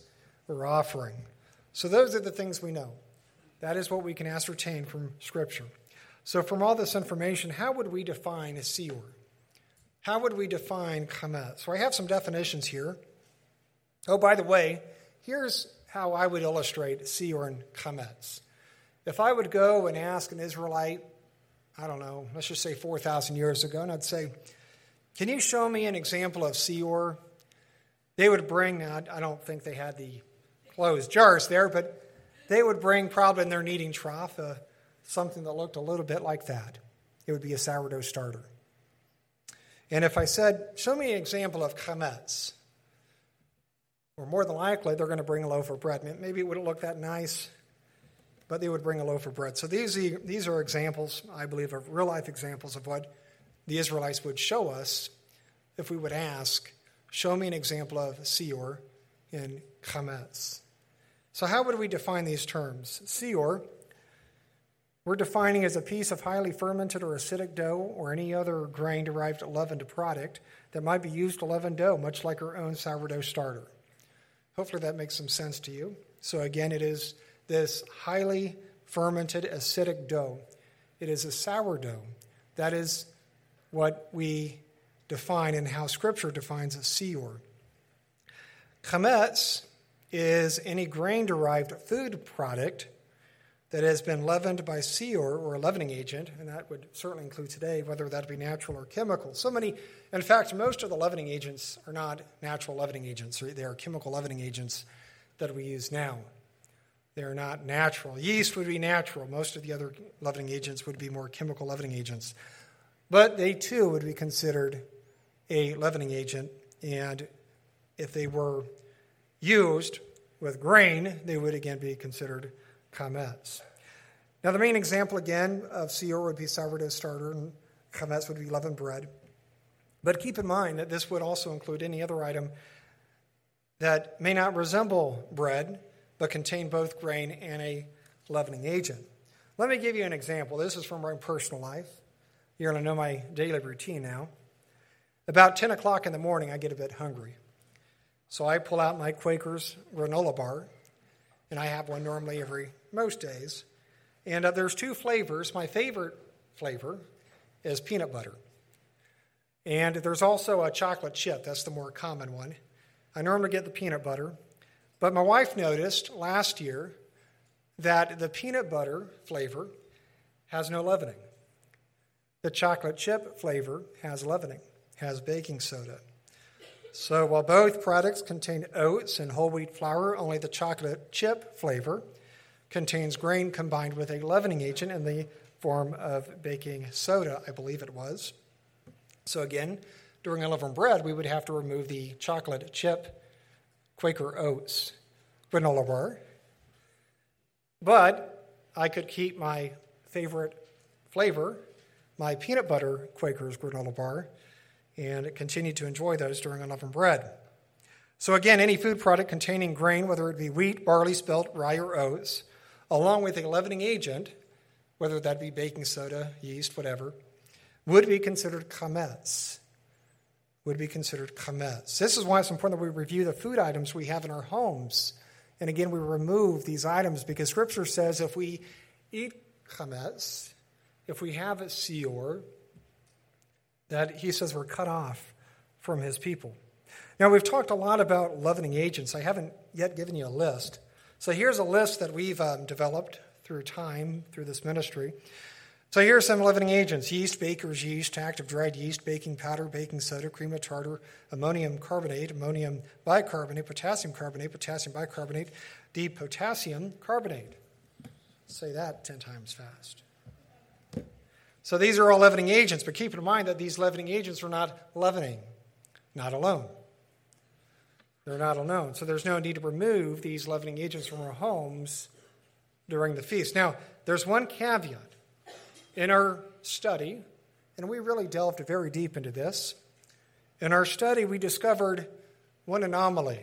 or offering. So those are the things we know. That is what we can ascertain from Scripture. So from all this information, how would we define a se'or? How would we define chametz? So I have some definitions here. Oh, by the way, here's how I would illustrate se'or and chametz. If I would go and ask an Israelite, I don't know, let's just say 4,000 years ago, and I'd say, can you show me an example of se'or? They would bring, now I don't think they had the closed jars there, but they would bring probably in their kneading trough something that looked a little bit like that. It would be a sourdough starter. And if I said, show me an example of chametz, or more than likely, they're going to bring a loaf of bread. Maybe it wouldn't look that nice, but they would bring a loaf of bread. So these are examples, I believe, of real-life examples of what the Israelites would show us if we would ask, show me an example of se'or in chametz. So how would we define these terms? Se'or, we're defining as a piece of highly fermented or acidic dough or any other grain-derived leavened product that might be used to leaven dough, much like our own sourdough starter. Hopefully that makes some sense to you. So again, it is this highly fermented acidic dough. It is a sourdough. That is what we define and how Scripture defines a se'or. Chametz is any grain-derived food product that has been leavened by se'or or a leavening agent, and that would certainly include today, whether that be natural or chemical. In fact, most of the leavening agents are not natural leavening agents. They are chemical leavening agents that we use now. They are not natural. Yeast would be natural. Most of the other leavening agents would be more chemical leavening agents. But they, too, would be considered a leavening agent, and if they were used with grain, they would again be considered chametz. Now, the main example, again, of se'or would be sourdough starter, and chametz would be leavened bread. But keep in mind that this would also include any other item that may not resemble bread, but contain both grain and a leavening agent. Let me give you an example. This is from my own personal life. You're going to know my daily routine now. About 10 o'clock in the morning, I get a bit hungry. So I pull out my Quaker's granola bar, and I have one normally most days. And there's two flavors. My favorite flavor is peanut butter. And there's also a chocolate chip. That's the more common one. I normally get the peanut butter. But my wife noticed last year that the peanut butter flavor has no leavening. The chocolate chip flavor has leavening, has baking soda. So while both products contain oats and whole wheat flour, only the chocolate chip flavor contains grain combined with a leavening agent in the form of baking soda, I believe it was. So again, during unleavened bread, we would have to remove the chocolate chip, Quaker oats, granola bar. But I could keep my favorite flavor, my peanut butter Quaker's granola bar, and continue to enjoy those during unleavened bread. So again, any food product containing grain, whether it be wheat, barley, spelt, rye, or oats, along with a leavening agent, whether that be baking soda, yeast, whatever, would be considered chametz. This is why it's important that we review the food items we have in our homes. And again, we remove these items because Scripture says if we eat chametz, if we have a se'or, that he says we're cut off from his people. Now, we've talked a lot about leavening agents. I haven't yet given you a list. So here's a list that we've developed through time, through this ministry. So here are some leavening agents: yeast, baker's yeast, active dried yeast, baking powder, baking soda, cream of tartar, ammonium carbonate, ammonium bicarbonate, potassium carbonate, potassium bicarbonate, depotassium carbonate. Say that 10 times fast. So these are all leavening agents, but keep in mind that these leavening agents are not leavening, not alone. They're not alone. So there's no need to remove these leavening agents from our homes during the feast. Now, there's one caveat. In our study, and we really delved very deep into this, in our study we discovered one anomaly,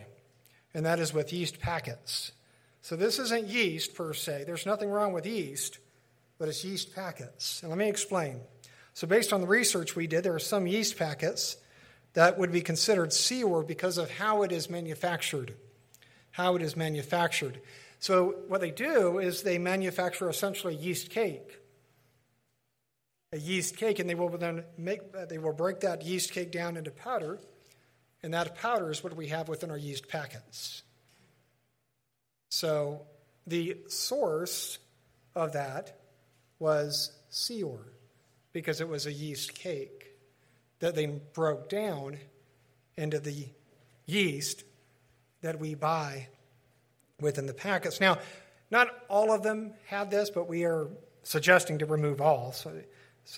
and that is with yeast packets. So this isn't yeast per se. There's nothing wrong with yeast, but it's yeast packets. And let me explain. So based on the research we did, there are some yeast packets that would be considered se'or because of how it is manufactured. So what they do is they manufacture essentially a yeast cake, and they will then break that yeast cake down into powder, and that powder is what we have within our yeast packets. So the source of that was se'or, because it was a yeast cake that they broke down into the yeast that we buy within the packets. Now, not all of them have this, but we are suggesting to remove all, so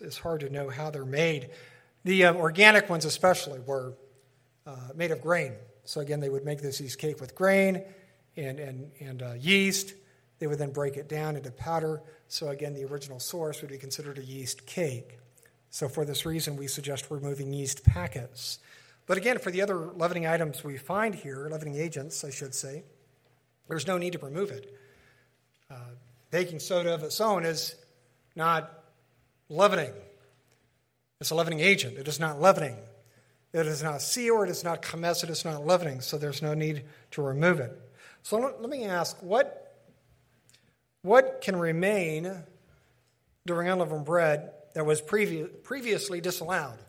it's hard to know how they're made. The organic ones especially were made of grain. So again, they would make this yeast cake with grain and yeast. They would then break it down into powder. So again, the original source would be considered a yeast cake. So for this reason, we suggest removing yeast packets. But again, for the other leavening items we find here, leavening agents, I should say, there's no need to remove it. Baking soda of its own is not leavening. It's a leavening agent. It is not leavening. It is not se'or. It is not kometz. It is not leavening. So there's no need to remove it. So let me ask, what can remain during unleavened bread that was previously disallowed,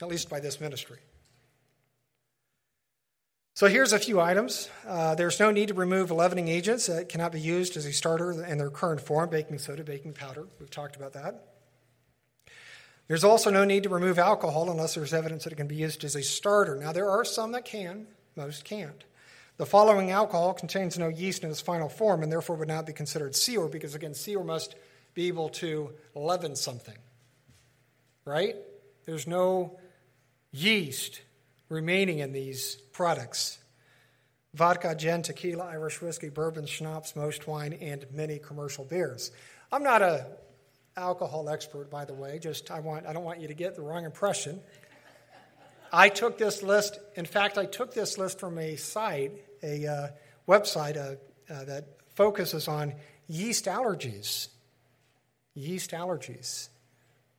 at least by this ministry? So here's a few items. There's no need to remove leavening agents that cannot be used as a starter in their current form, baking soda, baking powder. We've talked about that. There's also no need to remove alcohol unless there's evidence that it can be used as a starter. Now, there are some that can, most can't. The following alcohol contains no yeast in its final form and therefore would not be considered se'or, because, again, se'or must be able to leaven something, right? There's no yeast remaining in these products. Vodka, gin, tequila, Irish whiskey, bourbon, schnapps, most wine, and many commercial beers. I'm not an alcohol expert, by the way. I don't want you to get the wrong impression. I took this list. In fact, I took this list from a website that focuses on yeast allergies.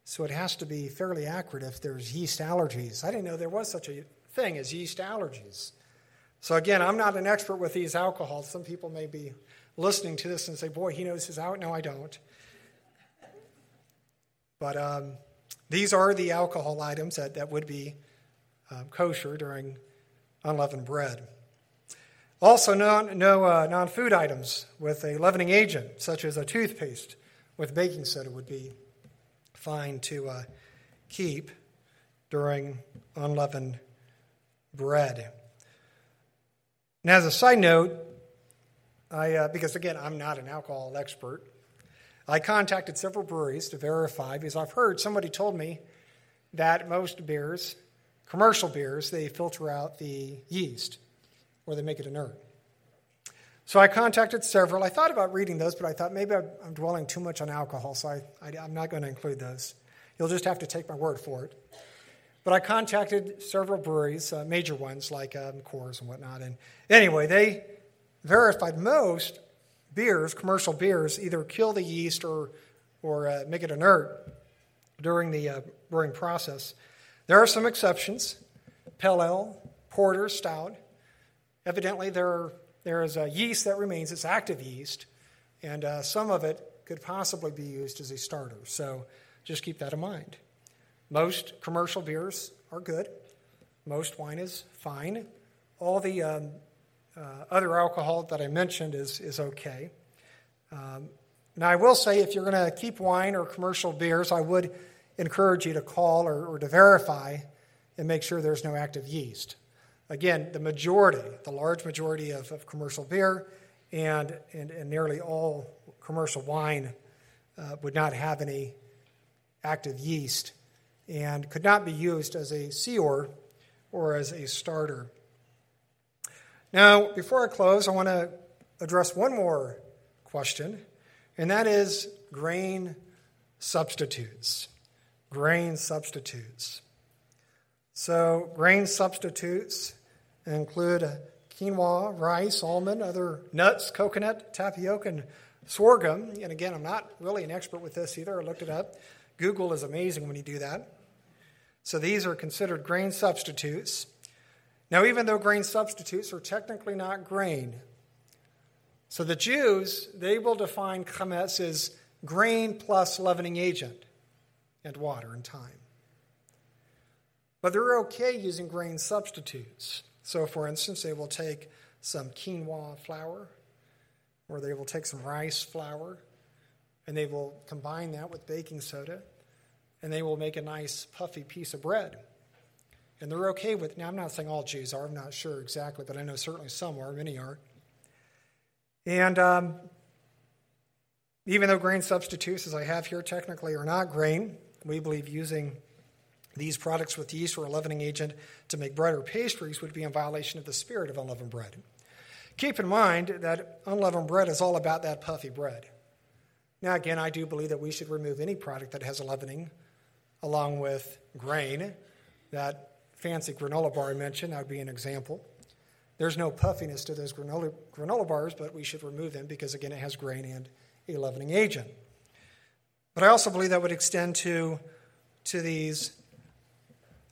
So it has to be fairly accurate if there's yeast allergies. I didn't know there was such a thing as yeast allergies. So again, I'm not an expert with these alcohols. Some people may be listening to this and say, boy, he knows his out. No, I don't. But these are the alcohol items that would be kosher during unleavened bread. Also, no non-food items with a leavening agent, such as a toothpaste with baking soda, would be fine to keep during unleavened bread. And as a side note, because again, I'm not an alcohol expert, I contacted several breweries to verify, because I've heard somebody told me that most beers, commercial beers, they filter out the yeast or they make it inert. So I contacted several. I thought about reading those, but I thought maybe I'm dwelling too much on alcohol, so I'm not going to include those. You'll just have to take my word for it. But I contacted several breweries, major ones like Quaker's and whatnot. And anyway, they verified most beers, commercial beers, either kill the yeast or make it inert during the brewing process. There are some exceptions: pale ale, porter, stout. Evidently, there is a yeast that remains. It's active yeast, and some of it could possibly be used as a starter. So just keep that in mind. Most commercial beers are good. Most wine is fine. All the other alcohol that I mentioned is okay. Now, I will say, if you're going to keep wine or commercial beers, I would encourage you to call or to verify and make sure there's no active yeast. Again, the large majority of commercial beer and nearly all commercial wine would not have any active yeast and could not be used as a se'or or as a starter. Now, before I close, I want to address one more question, and that is grain substitutes. So grain substitutes include quinoa, rice, almond, other nuts, coconut, tapioca, and sorghum. And again, I'm not really an expert with this either. I looked it up. Google is amazing when you do that. So these are considered grain substitutes. Now, even though grain substitutes are technically not grain, so the Jews, they will define chametz as grain plus leavening agent and water and thyme. But they're okay using grain substitutes. So, for instance, they will take some quinoa flour, or they will take some rice flour, and they will combine that with baking soda, and they will make a nice puffy piece of bread. And they're okay with, now I'm not saying all Jews are, I'm not sure exactly, but I know certainly some are, many are. And even though grain substitutes, as I have here, technically are not grain, we believe using these products with yeast or a leavening agent to make bread or pastries would be in violation of the spirit of unleavened bread. Keep in mind that unleavened bread is all about that puffy bread. Now, again, I do believe that we should remove any product that has leavening along with grain. That fancy granola bar I mentioned, that would be an example. There's no puffiness to those granola bars, but we should remove them because, again, it has grain and a leavening agent. But I also believe that would extend to these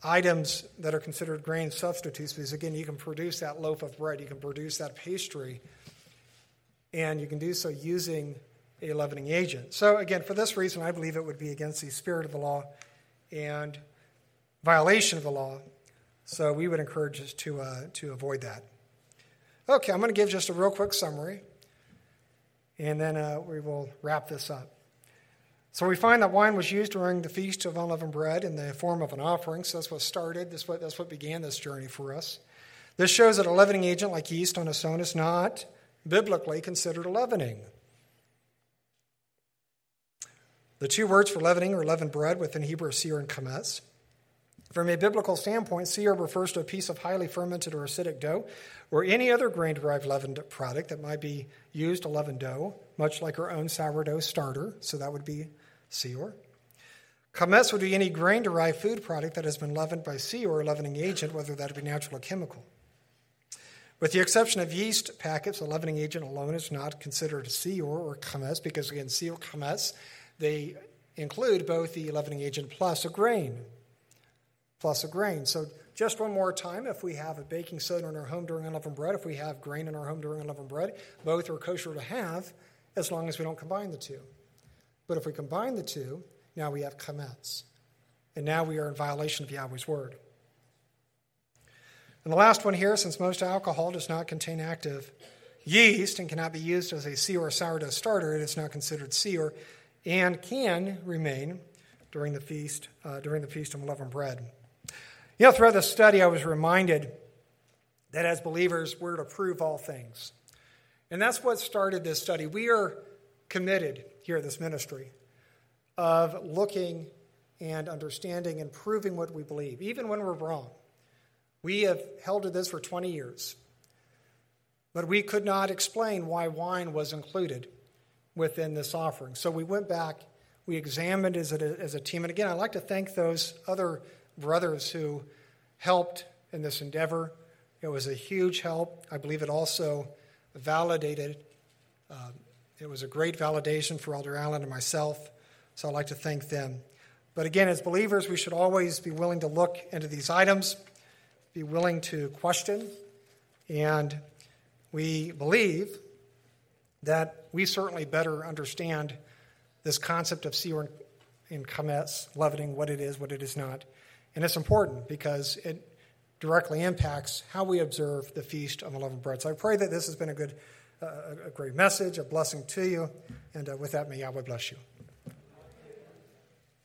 items that are considered grain substitutes because, again, you can produce that loaf of bread, you can produce that pastry, and you can do so using a leavening agent. So, again, for this reason, I believe it would be against the spirit of the law and violation of the law. So we would encourage us to avoid that. Okay, I'm going to give just a real quick summary, and then we will wrap this up. So we find that wine was used during the Feast of Unleavened Bread in the form of an offering. So that's what started. That's what began this journey for us. This shows that a leavening agent like yeast on its own is not biblically considered leavening. The two words for leavening are leavened bread within Hebrew, se'or and kometz. From a biblical standpoint, se'or refers to a piece of highly fermented or acidic dough or any other grain-derived leavened product that might be used to leaven dough, much like our own sourdough starter. So that would be se'or. Kometz would be any grain-derived food product that has been leavened by se'or or leavening agent, whether that be natural or chemical. With the exception of yeast packets, the leavening agent alone is not considered se'or or kometz because, again, se'or, kometz, they include both the leavening agent plus a grain. So just one more time, if we have a baking soda in our home during unleavened bread, if we have grain in our home during unleavened bread, both are kosher to have as long as we don't combine the two. But if we combine the two, now we have chametz. And now we are in violation of Yahweh's word. And the last one here, since most alcohol does not contain active yeast and cannot be used as a se'or or sourdough starter, it is not considered se'or and can remain during the feast of unleavened bread. You know, throughout the study, I was reminded that as believers, we're to prove all things. And that's what started this study. We are committed here at this ministry of looking and understanding and proving what we believe, even when we're wrong. We have held to this for 20 years. But we could not explain why wine was included within this offering. So we went back, we examined as a team. And again, I'd like to thank those other brothers who helped in this endeavor. It was a huge help. I believe it also validated. It was a great validation for Elder Allen and myself, so I'd like to thank them. But again, as believers, we should always be willing to look into these items, be willing to question, and we believe that we certainly better understand this concept of se'or and kometz, leavening, what it is not. And it's important because it directly impacts how we observe the Feast of Unleavened Bread. So I pray that this has been a great message, a blessing to you. And with that, may Yahweh bless you.